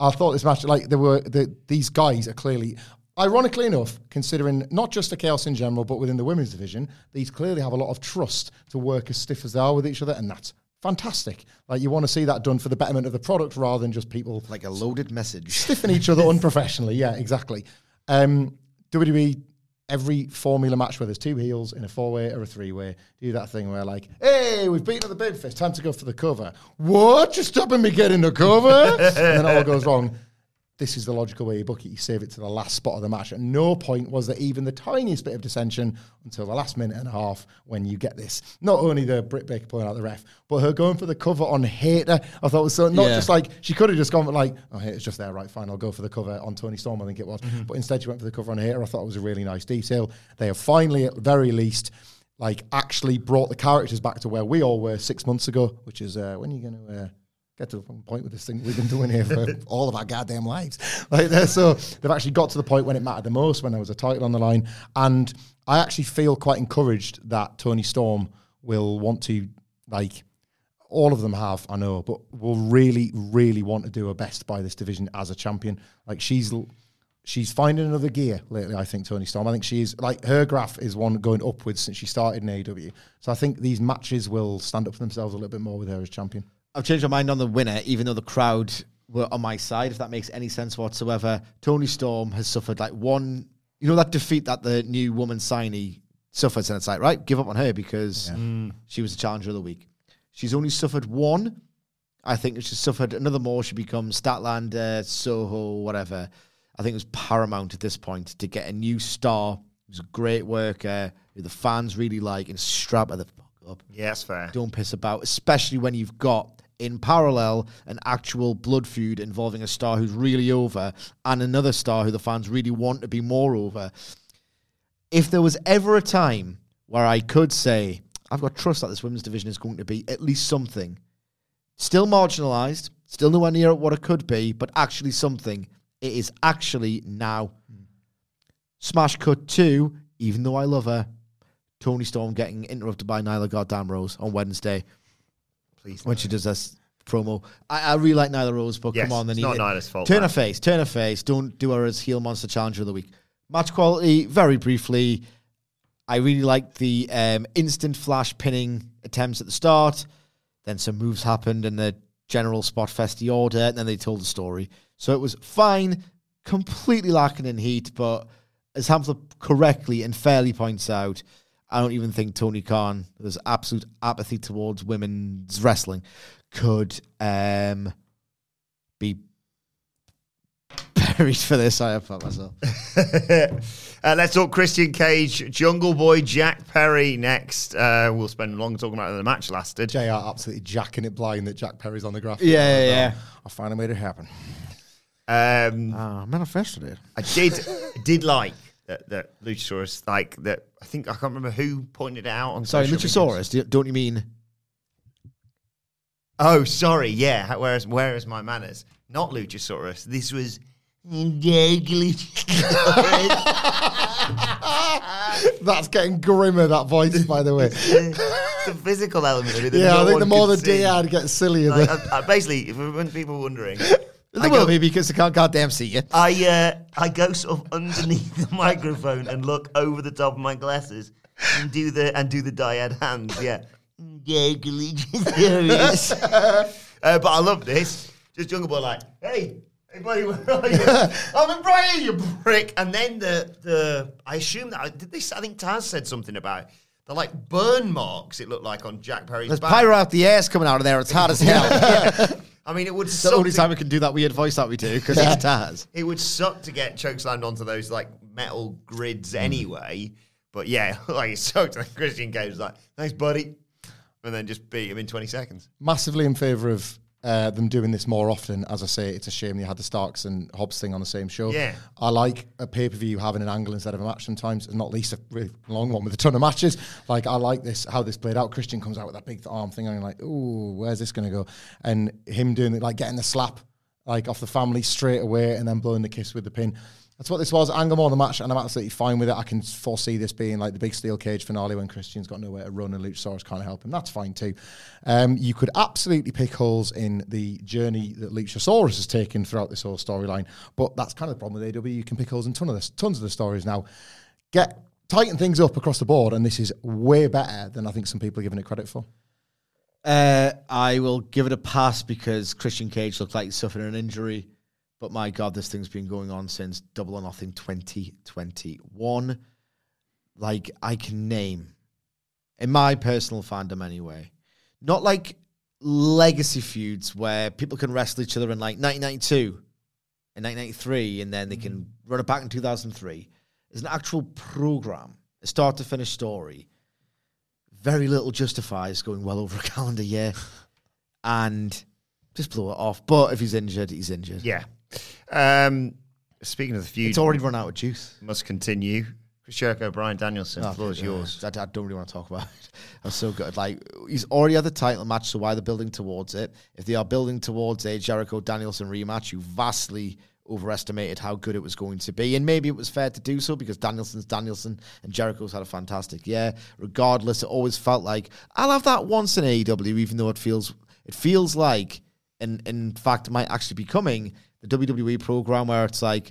I thought this match, like, there were the, these guys are clearly, ironically enough, considering not just the chaos in general, but within the women's division, these clearly have a lot of trust to work as stiff as they are with each other, and that's fantastic. Like, you want to see that done for the betterment of the product rather than just people... like a loaded message. Stiffing each other unprofessionally. Yeah, exactly. Um, W W E... every formula match where there's two heels in a four-way or a three-way, do that thing where, like, hey, we've beaten up the babyface, time to go for the cover. What? You're stopping me getting the cover? And then it all goes wrong. This is the logical way you book it. You save it to the last spot of the match. At no point was there even the tiniest bit of dissension until the last minute and a half when you get this. Not only the Britt Baker pulling out the ref, but her going for the cover on Hayter. I thought it was so not yeah. just like, she could have just gone for like, oh, Hayter's just there, right, fine, I'll go for the cover on Toni Storm, I think it was. Mm-hmm. But instead she went for the cover on Hayter. I thought it was a really nice detail. They have finally, at the very least, like, actually brought the characters back to where we all were six months ago, which is, uh, when are you going to... Uh, get to the point with this thing we've been doing here for all of our goddamn lives. Like, so they've actually got to the point when it mattered the most, when there was a title on the line. And I actually feel quite encouraged that Toni Storm will want to, like, all of them have, I know, but will really, really want to do her best by this division as a champion. Like, she's... she's finding another gear lately, I think, Toni Storm. I think she's, like, her graph is one going upwards since she started in A E W. So I think these matches will stand up for themselves a little bit more with her as champion. I've changed my mind on the winner, even though the crowd were on my side, if that makes any sense whatsoever. Toni Storm has suffered like one, you know, that defeat that the new woman signee suffers, and it's like, right, give up on her because yeah. mm. she was the challenger of the week. She's only suffered one. I think if she suffered another more, she becomes Statlander, Soho, whatever. I think it was paramount at this point to get a new star who's a great worker, who the fans really like, and strap her the fuck up. Yeah, that's fair. Don't piss about, especially when you've got, in parallel, an actual blood feud involving a star who's really over and another star who the fans really want to be more over. If there was ever a time where I could say, I've got trust that this women's division is going to be at least something, still marginalised, still nowhere near what it could be, but actually something, it is actually now. Smash cut two, even though I love her, Toni Storm getting interrupted by Nyla goddamn Rose on Wednesday. Please. When she does this promo. I, I really like Nyla Rose, but yes, come on. It's not Nyla's fault. Turn man. her face, turn her face. Don't do her as heel monster challenger of the week. Match quality, very briefly. I really liked the um, instant flash pinning attempts at the start. Then some moves happened in the general spot festy order, and then they told the story. So it was fine, completely lacking in heat, but as Hamza correctly and fairly points out, I don't even think Tony Khan, there's absolute apathy towards women's wrestling, could um, be buried for this. I have fucked myself. uh, let's talk Christian Cage, Jungle Boy Jack Perry next. Uh, we'll spend long talking about how the match lasted. J R absolutely jacking it blind that Jack Perry's on the graphic. Yeah, yeah, yeah. I finally made it happen. Um, uh, I manifested it. I did, did like. That, that Luchasaurus, like that, I think I can't remember who pointed it out on. Sorry, Luchasaurus. Do you, don't you mean? Oh, sorry. Yeah. Where is where is my manners? Not Luchasaurus. This was. That's getting grimmer. That voice, by the way. It's a physical element of it. Yeah, no I think the more the D R gets sillier. Like, I, I basically, when people are wondering. They will be because they can't goddamn see you. I uh, I go sort of underneath the microphone and look over the top of my glasses and do the and do the dyad hands. Yeah, serious. uh, but I love this. Just Jungle Boy, like, hey, hey, buddy, where are you? I'm in Brian, you prick. And then the the I assume that I did this. I think Taz said something about it. They're like burn marks. It looked like on Jack Perry's. There's back. Pyro out the ass coming out of there. It's hard as hell. Yeah. I mean, it would. It's suck the only to time we can do that weird voice that we do because yeah. it's Taz. It would suck to get chokeslammed onto those like metal grids anyway. But yeah, like it sucked. And Christian Cage was like, "Thanks, buddy," and then just beat him in twenty seconds. Massively in favour of uh, them doing this more often. As I say, it's a shame you had the Starks and Hobbs thing on the same show. Yeah, I like a pay per view having an angle instead of a match sometimes, and not least a really long one with a ton of matches. Like I like this how this played out. Christian comes out with that big arm thing, and I'm like, "Ooh, where's this going to go?" And him doing it, like getting the slap like off the family straight away, and then blowing the kiss with the pin. That's what this was. Angle more on the match, and I'm absolutely fine with it. I can foresee this being like the big steel cage finale when Christian's got nowhere to run and Luchasaurus can't help him. That's fine too. Um, you could absolutely pick holes in the journey that Luchasaurus has taken throughout this whole storyline, but that's kind of the problem with A E W. You can pick holes in ton of this, tons of the stories now. Get tighten things up across the board, and this is way better than I think some people are giving it credit for. Uh, I will give it a pass because Christian Cage looked like he suffered an injury. But my God, this thing's been going on since Double or Nothing twenty twenty-one. Like, I can name, in my personal fandom anyway, not like legacy feuds where people can wrestle each other in like nineteen ninety-two and nineteen ninety-three, and then they can run it back in two thousand three. There's an actual program, a start to finish story. Very little justifies going well over a calendar year. And just blow it off. But if he's injured, he's injured. Yeah. Um, speaking of the feud, it's already run out of juice. Must continue. Chris Jericho, Brian Danielson, the floor is yours. I, I don't really want to talk about it. I'm so good. Like, he's already had the title match, so why they're building towards it? If they are building towards a Jericho Danielson rematch, you vastly overestimated how good it was going to be. And maybe it was fair to do so because Danielson's Danielson and Jericho's had a fantastic year. Regardless, it always felt like, I'll have that once in A E W, even though it feels it feels like, and in fact, it might actually be coming, the W W E program where it's like,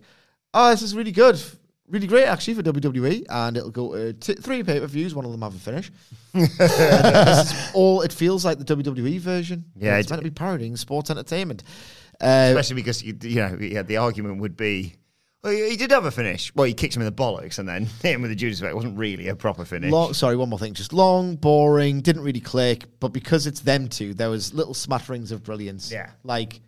oh, this is really good, really great actually for W W E, and it'll go to t- three pay-per-views, one of them have a finish. This is all it feels like, the W W E version. Yeah, it's meant to be parodying sports entertainment. Uh, Especially because, you, you know, yeah, the argument would be, well, he did have a finish. Well, he kicked him in the bollocks and then hit him with the Judas effect. It wasn't really a proper finish. Long, sorry, one more thing. Just long, boring, didn't really click. But because it's them two, there was little smatterings of brilliance. Yeah. Like,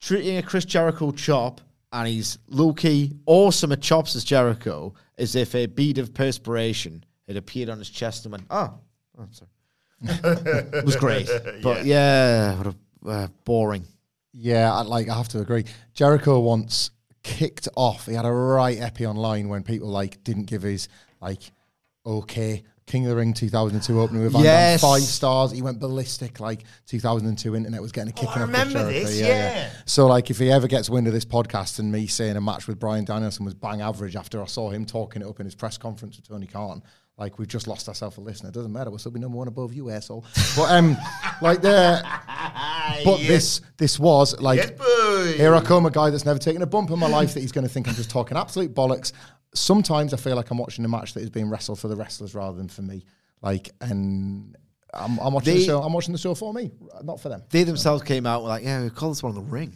treating a Chris Jericho chop, and he's low-key, awesome at chops as Jericho, as if a bead of perspiration had appeared on his chest and went, oh, oh sorry. It was great. But, yeah, yeah what a, uh, boring. Yeah, I, like, I have to agree. Jericho once kicked off. He had a right epi online when people, like, didn't give his, like, okay, King of the Ring two thousand two opening with yes. Van Damme, five stars. He went ballistic, like, two thousand two internet was getting a kick. Oh, I remember this, yeah, yeah. yeah. So, like, if he ever gets wind of this podcast and me saying a match with Bryan Danielson was bang average after I saw him talking it up in his press conference with Tony Khan, like, we've just lost ourselves a listener. It doesn't matter. We'll still be number one above you, asshole. But, um, like, there... But yes. this this was, like... Yes, boy. Here I come, a guy that's never taken a bump in my life that he's going to think I'm just talking absolute bollocks. Sometimes I feel like I'm watching a match that is being wrestled for the wrestlers rather than for me. Like, and... I'm, I'm watching they, the show. I'm watching the show for me, not for them. They themselves so. came out and were like, yeah, we call this one The Ring.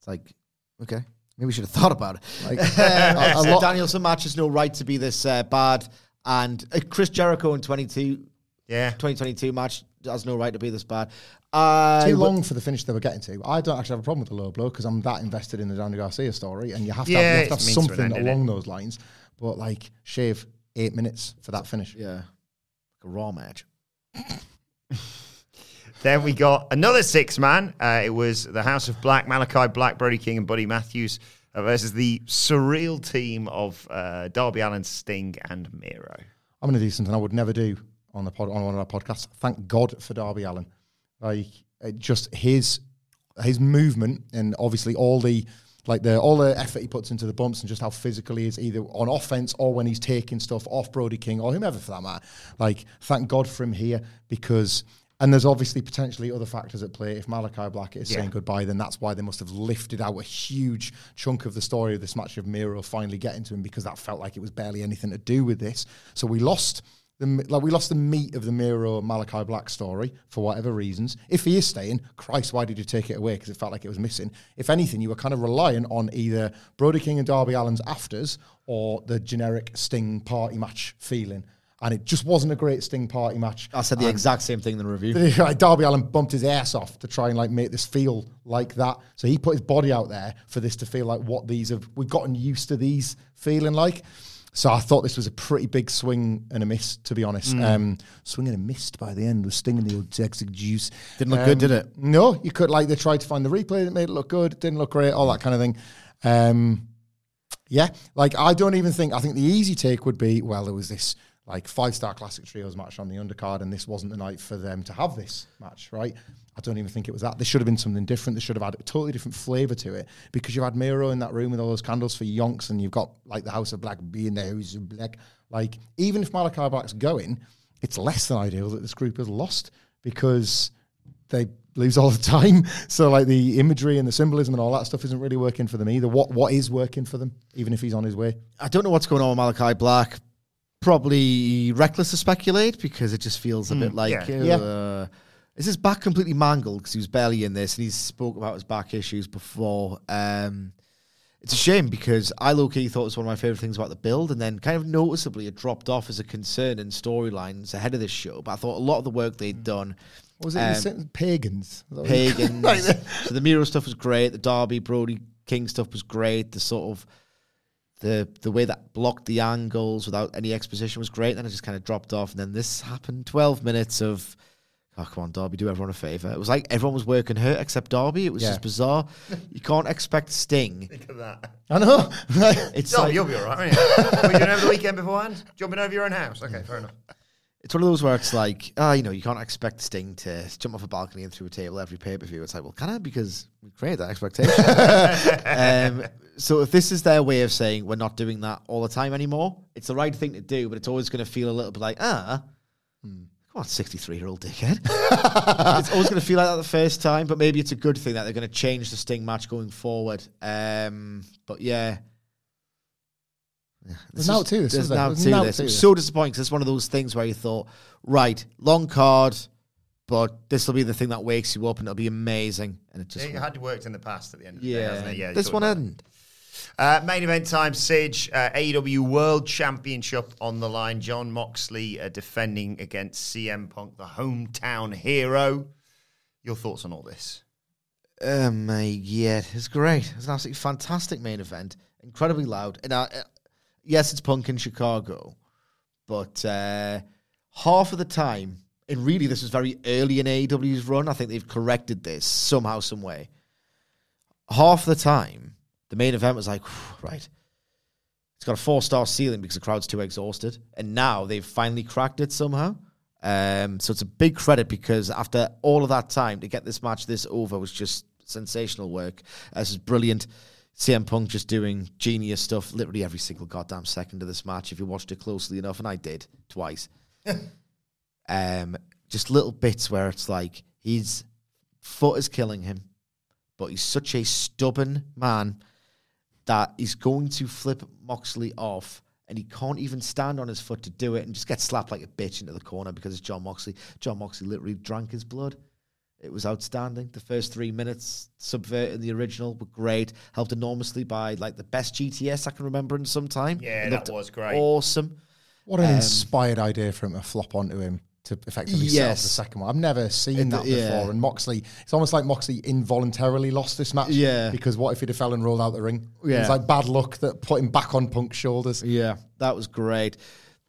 It's like, okay. Maybe we should have thought about it. Like, a, a lot, Danielson match has no right to be this uh, bad... And uh, Chris Jericho in twenty-two, yeah, twenty twenty-two match has no right to be this bad. Uh, Too long for the finish they were getting to. I don't actually have a problem with the low blow because I'm that invested in the Daniel Garcia story, and you have to yeah, have, you have, to have something to end, along those lines. But, like, shave eight minutes for that finish. Yeah. Like a Raw match. Then we got another six-man. Uh, it was the House of Black, Malachi Black, Brody King, and Buddy Matthews versus the surreal team of uh, Darby Allin, Sting, and Miro. I'm going to do something I would never do on the pod, on one of our podcasts. Thank God for Darby Allin. Like, it just his his movement, and obviously all the like the all the effort he puts into the bumps, and just how physical he is, either on offense or when he's taking stuff off Brody King or whomever for that matter. Like, thank God for him here, because. And there's obviously potentially other factors at play. If Malachi Black is yeah. saying goodbye, then that's why they must have lifted out a huge chunk of the story of this match of Miro finally getting to him, because that felt like it was barely anything to do with this. So we lost the like we lost the meat of the Miro Malachi Black story for whatever reasons. If he is staying, Christ, why did you take it away? Because it felt like it was missing. If anything, you were kind of relying on either Brody King and Darby Allin's afters or the generic Sting party match feeling. And it just wasn't a great Sting party match. I said the and exact same thing in the review. Darby Allin bumped his ass off to try and, like, make this feel like that. So he put his body out there for this to feel like what these have... We've gotten used to these feeling like. So I thought this was a pretty big swing and a miss, to be honest. Mm. Um, swing and a miss by the end was Sting and the old Texas juice. Didn't look um, good, did it? No. You could, like, they tried to find the replay that made it look good. Didn't look great, all that kind of thing. Um, yeah. Like, I don't even think... I think the easy take would be, well, there was this... like, five-star classic trios match on the undercard, and this wasn't the night for them to have this match, right? I don't even think it was that. This should have been something different. They should have had a totally different flavour to it, because you've had Miro in that room with all those candles for yonks, and you've got, like, the House of Black being there. Who's Black? Like, even if Malachi Black's going, it's less than ideal that this group has lost, because they lose all the time. So, like, the imagery and the symbolism and all that stuff isn't really working for them either. What What is working for them, even if he's on his way? I don't know what's going on with Malachi Black. Probably reckless to speculate, because it just feels a mm, bit like yeah. Uh, yeah. is his back completely mangled, because he was barely in this and he's spoke about his back issues before. Um, it's a shame, because I low-key thought it was one of my favourite things about the build, and then kind of noticeably it dropped off as a concern in storylines ahead of this show. But I thought a lot of the work they'd done... What was it? Um, pagans. Pagans. Like, so the Miro stuff was great. The Darby, Brody King stuff was great. The sort of... The the way that blocked the angles without any exposition was great. Then it just kind of dropped off. And then this happened. twelve minutes of, oh, come on, Darby, do everyone a favour. It was like everyone was working her except Darby. It was yeah. just bizarre. You can't expect Sting. Think of that. I know. It's no, like, you'll be all right, aren't you? Were you doing over the weekend beforehand? Jumping over your own house? Okay, fair enough. It's one of those where it's like, ah, uh, you know, you can't expect Sting to jump off a balcony and through a table every pay-per-view. It's like, well, can I? Because we create that expectation. um, so if this is their way of saying we're not doing that all the time anymore, it's the right thing to do, but it's always going to feel a little bit like, ah, hmm. come on, sixty-three-year-old dickhead. It's always going to feel like that the first time, but maybe it's a good thing that they're going to change the Sting match going forward. Um, but yeah. Yeah, there's now to this. There's now to this. It was so disappointing, because it's one of those things where you thought, right, long card, But this will be the thing that wakes you up, and it'll be amazing. And it just it had worked in the past at the end of the yeah. day, hasn't it? Yeah, this one hadn't. Uh, main event time, Sige. Uh, A E W World Championship on the line. John Moxley uh, defending against C M Punk, the hometown hero. Your thoughts on all this? Oh, my God. It's great. It's an absolutely fantastic main event. Incredibly loud. And uh, yes, it's Punk in Chicago, but uh, half of the time, and really this was very early in A E W's run, I think they've corrected this somehow, some way. Half the time, the main event was like, right, it's got a four-star ceiling because the crowd's too exhausted. And now they've finally cracked it somehow. Um, so it's a big credit, because after all of that time, to get this match this over was just sensational work. Uh, this is brilliant. C M Punk just doing genius stuff literally every single goddamn second of this match, if you watched it closely enough, and I did, twice. um, just little bits where it's like, his foot is killing him, but he's such a stubborn man that he's going to flip Moxley off, and he can't even stand on his foot to do it, and just gets slapped like a bitch into the corner because it's John Moxley. John Moxley literally drank his blood. It was outstanding. The first three minutes subverting the original were great. Helped enormously by like the best G T S I can remember in some time. Yeah, that was great. Awesome. What an um, inspired idea for him to flop onto him to effectively yes. sell the second one. I've never seen it, that yeah. before. And Moxley, it's almost like Moxley involuntarily lost this match. Yeah. Because what if he'd have fell and rolled out the ring? Yeah. It was like bad luck that put him back on Punk's shoulders. Yeah, that was great.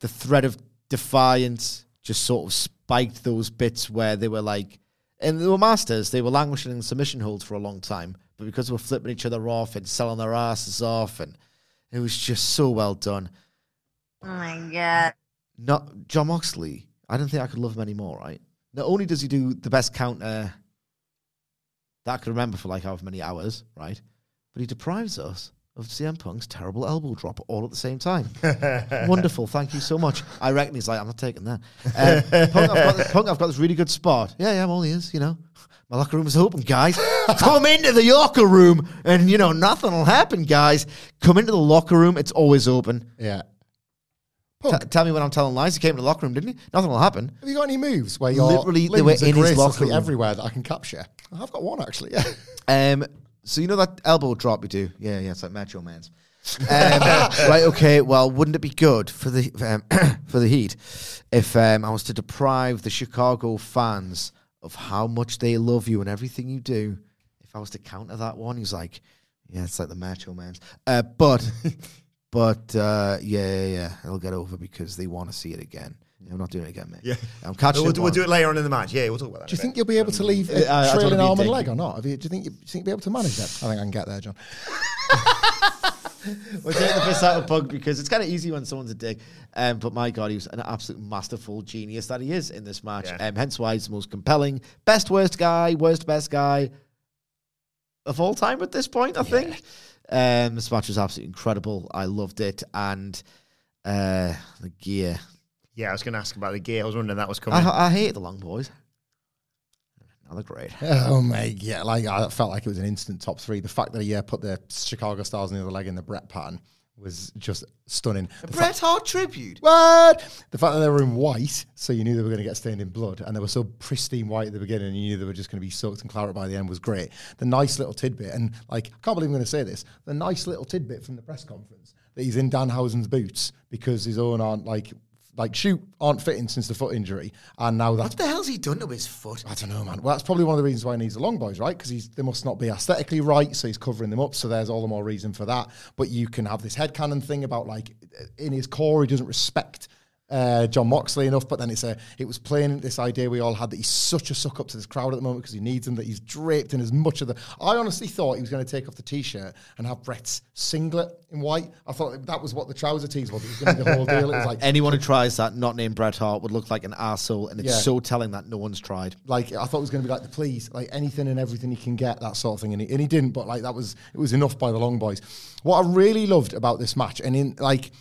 The thread of defiance just sort of spiked those bits where they were like, and they were masters. They were languishing in submission holds for a long time, but because they were flipping each other off and selling their asses off, and it was just so well done. Oh, my God. Not John Moxley. I don't think I could love him anymore, right? Not only does he do the best counter that I could remember for like however many hours, right? But he deprives us of C M Punk's terrible elbow drop all at the same time. Wonderful, thank you so much. I reckon he's like, I'm not taking that. Uh, Punk, I've got this, Punk, I've got this really good spot. Yeah, yeah, I'm all ears, you know. My locker room is open, guys. Come into the locker room and, you know, nothing will happen, guys. Come into the locker room, it's always open. Yeah. T- tell me when I'm telling lies. He came to the locker room, didn't he? Nothing will happen. Have you got any moves where you're literally they were in his locker room everywhere that I can capture? I've got one, actually, yeah. Um... So you know that elbow drop you do? Yeah, yeah, it's like Macho Man's. Um, right, okay, well, wouldn't it be good for the um, for the Heat if um, I was to deprive the Chicago fans of how much they love you and everything you do? If I was to counter that one, he's like, yeah, it's like the Macho Man's. Uh, but, but uh, yeah, yeah, yeah, it'll get over because they want to see it again. I'm not doing it again, mate. Yeah. I'm catching we'll, we'll do it later on in the match. Yeah, we'll talk about that. Do you think you'll be able to leave um, uh, trailing arm and leg or not? Have you, do you think you, do you think you'll be able to manage that? I think I can get there, John. We're taking the piss out of Punk because it's kind of easy when someone's a dick. Um, but my God, he was an absolute masterful genius that he is in this match. Yeah. Um, hence why he's the most compelling, best worst guy, worst best guy of all time at this point, I yeah. think. Um, this match was absolutely incredible. I loved it. And uh, the gear... Yeah, I was going to ask about the gear. I was wondering that was coming. I, I hate the long boys. Another grade. Oh, mate. Yeah, like I felt like it was an instant top three. The fact that he yeah, put the Chicago Stars on the other leg in the Bret pattern was just stunning. A Bret Hart tribute? What? The fact that they were in white, so you knew they were going to get stained in blood, and they were so pristine white at the beginning, and you knew they were just going to be soaked in claret by the end was great. The nice little tidbit, and like, I can't believe I'm going to say this, the nice little tidbit from the press conference that he's in Danhausen's boots because his own aren't like... Like, shoot, aren't fitting since the foot injury. And now that. What the hell's he done to his foot? I don't know, man. Well, that's probably one of the reasons why he needs the long boys, right? Because they must not be aesthetically right, so he's covering them up. So there's all the more reason for that. But you can have this headcanon thing about, like, in his core, he doesn't respect uh, John Moxley enough. But then it's a, it was playing this idea we all had that he's such a suck up to this crowd at the moment because he needs them, that he's draped in as much of the. I honestly thought he was going to take off the T-shirt and have Bret's singlet in white. I thought that was what the trouser tease was. It was going to be the whole deal. It was like anyone who tries that, not named Bret Hart, would look like an arsehole, and it's yeah. so telling that no one's tried. Like I thought it was going to be like the Please, like anything and everything he can get, that sort of thing, and he, and he didn't. But like that was it was enough by the long boys. What I really loved about this match, and in like,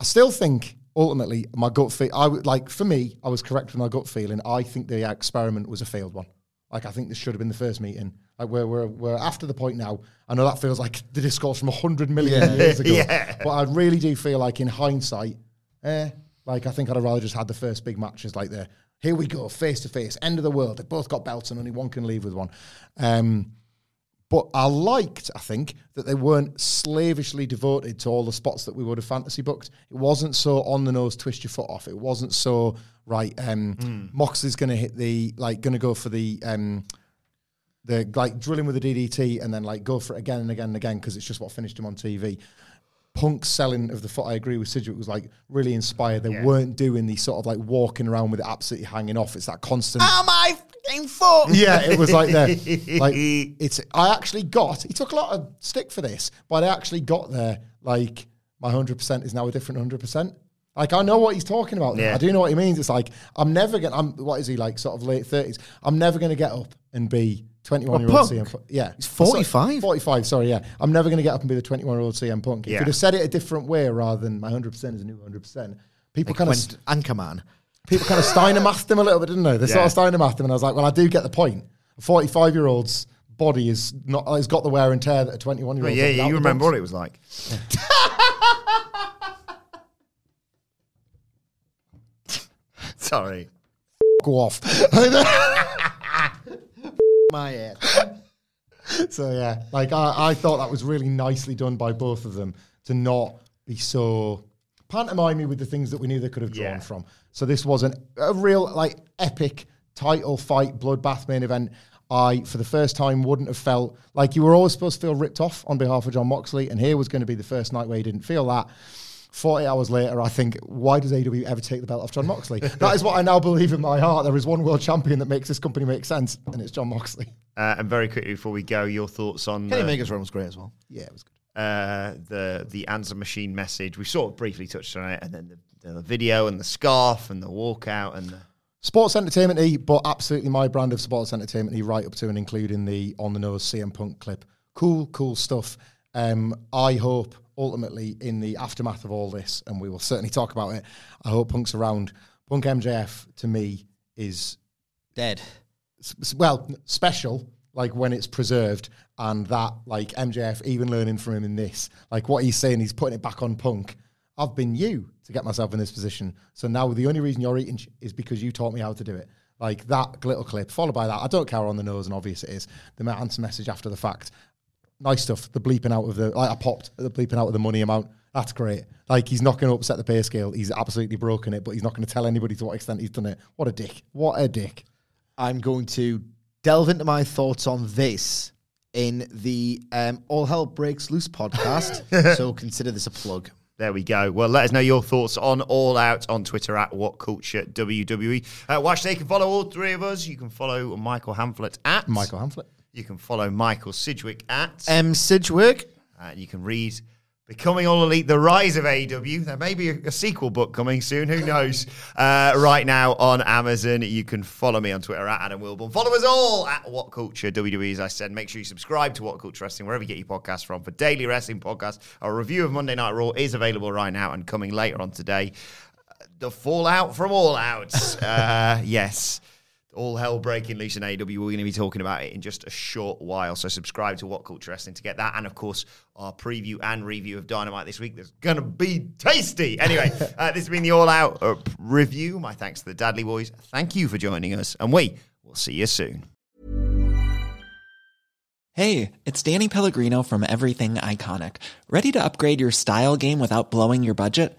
I still think ultimately my gut feel. I would like for me, I was correct with my gut feeling. I think the experiment was a failed one. Like, I think this should have been the first meeting. Like, we're, we're, we're after the point now. I know that feels like the discourse from one hundred million yeah. years ago. yeah. But I really do feel like, in hindsight, eh, like, I think I'd have rather just had the first big match as, like, the Here we go, face to face, end of the world. They've both got belts and only one can leave with one. Um, but I liked, I think, that they weren't slavishly devoted to all the spots that we would have fantasy booked. It wasn't so on the nose, twist your foot off. It wasn't so, right, um, mm. Moxley's going to hit the, like, going to go for the... Um, The like drilling with the D D T and then like go for it again and again and again because it's just what finished him on T V. Punk's selling of the foot, I agree with Sidgwick, was like really inspired. They yeah. weren't doing the sort of like walking around with it absolutely hanging off. It's that constant. Oh my fucking foot! Yeah, it was like there. Like it's. I actually got. He took a lot of stick for this, but I actually got there. Like my hundred percent is now a different hundred percent. Like, I know what he's talking about. Yeah. I do know what he means. It's like, I'm never going to, I'm, what is he, like, sort of late thirties? I'm never going to get up and be twenty-one-year-old C M Punk. Yeah. He's forty-five? forty-five, sorry, yeah. I'm never going to get up and be the twenty-one-year-old C M Punk. If yeah. you'd have said it a different way rather than my one hundred percent is a new one hundred percent. People like kind of... St- Anchorman. People kind of Steiner-mathed him a little bit, didn't they? They yeah. sort of Steiner-mathed him, and I was like, well, I do get the point. A forty-five-year-old's body is not, it's got the wear and tear that a twenty-one-year-old... Right, yeah, yeah, you remember what it was like. Yeah. Sorry. Go off. My head. So, yeah, like, I, I thought that was really nicely done by both of them to not be so pantomimey with the things that we knew they could have drawn yeah. from. So this wasn't a real, like, epic title fight, bloodbath main event. I, for the first time, wouldn't have felt like you were always supposed to feel ripped off on behalf of Jon Moxley, and here was going to be the first night where you didn't feel that. forty hours later, I think, why does A E W ever take the belt off Jon Moxley? That is what I now believe in my heart. There is one world champion that makes this company make sense, and it's Jon Moxley. Uh, and very quickly before we go, your thoughts on... Kenny Omega's run was great as well. Yeah, it was good. Uh, the the answer machine message. We sort of briefly touched on it, and then the, the video and the scarf and the walkout and the... Sports entertainment-y, but absolutely my brand of sports entertainment-y, right up to and including the on-the-nose C M Punk clip. Cool, cool stuff. Um, I hope... ultimately in the aftermath of all this, and we will certainly talk about it, I hope Punk's around. Punk M J F, to me, is... Dead. S- well, special, like, when it's preserved, and that, like, M J F, even learning from him in this, like, what he's saying, he's putting it back on Punk. I've been you to get myself in this position, so now the only reason you're eating sh- is because you taught me how to do it. Like, that little clip, followed by that, I don't care on the nose, and obvious it is, the answer message after the fact. Nice stuff. The bleeping out of the... Like, I popped at the bleeping out of the money amount. That's great. Like, he's not going to upset the pay scale. He's absolutely broken it, but he's not going to tell anybody to what extent he's done it. What a dick. What a dick. I'm going to delve into my thoughts on this in the um, All Hell Breaks Loose podcast, so consider this a plug. There we go. Well, let us know your thoughts on All Out on Twitter at What Culture W W E. Uh, watch, they can follow all three of us. You can follow Michael Hamflet at... Michael Hamflet. You can follow Michael Sidgwick at... M. Sidgwick. And you can read Becoming All Elite, The Rise of A E W. There may be a, a sequel book coming soon. Who knows? Uh, right now on Amazon. You can follow me on Twitter at Adam Wilborn. Follow us all at What Culture W W E, as I said. Make sure you subscribe to What Culture Wrestling, wherever you get your podcasts from, for daily wrestling podcasts. Our review of Monday Night Raw is available right now and coming later on today. The fallout from All Out. uh, yes. All hell breaking loose in A E W. We're going to be talking about it in just a short while. So subscribe to What Culture Wrestling to get that. And, of course, our preview and review of Dynamite this week. That's going to be tasty. Anyway, uh, this has been the All Out uh, review. My thanks to the Dadley Boys. Thank you for joining us. And we will see you soon. Hey, it's Danny Pellegrino from Everything Iconic. Ready to upgrade your style game without blowing your budget?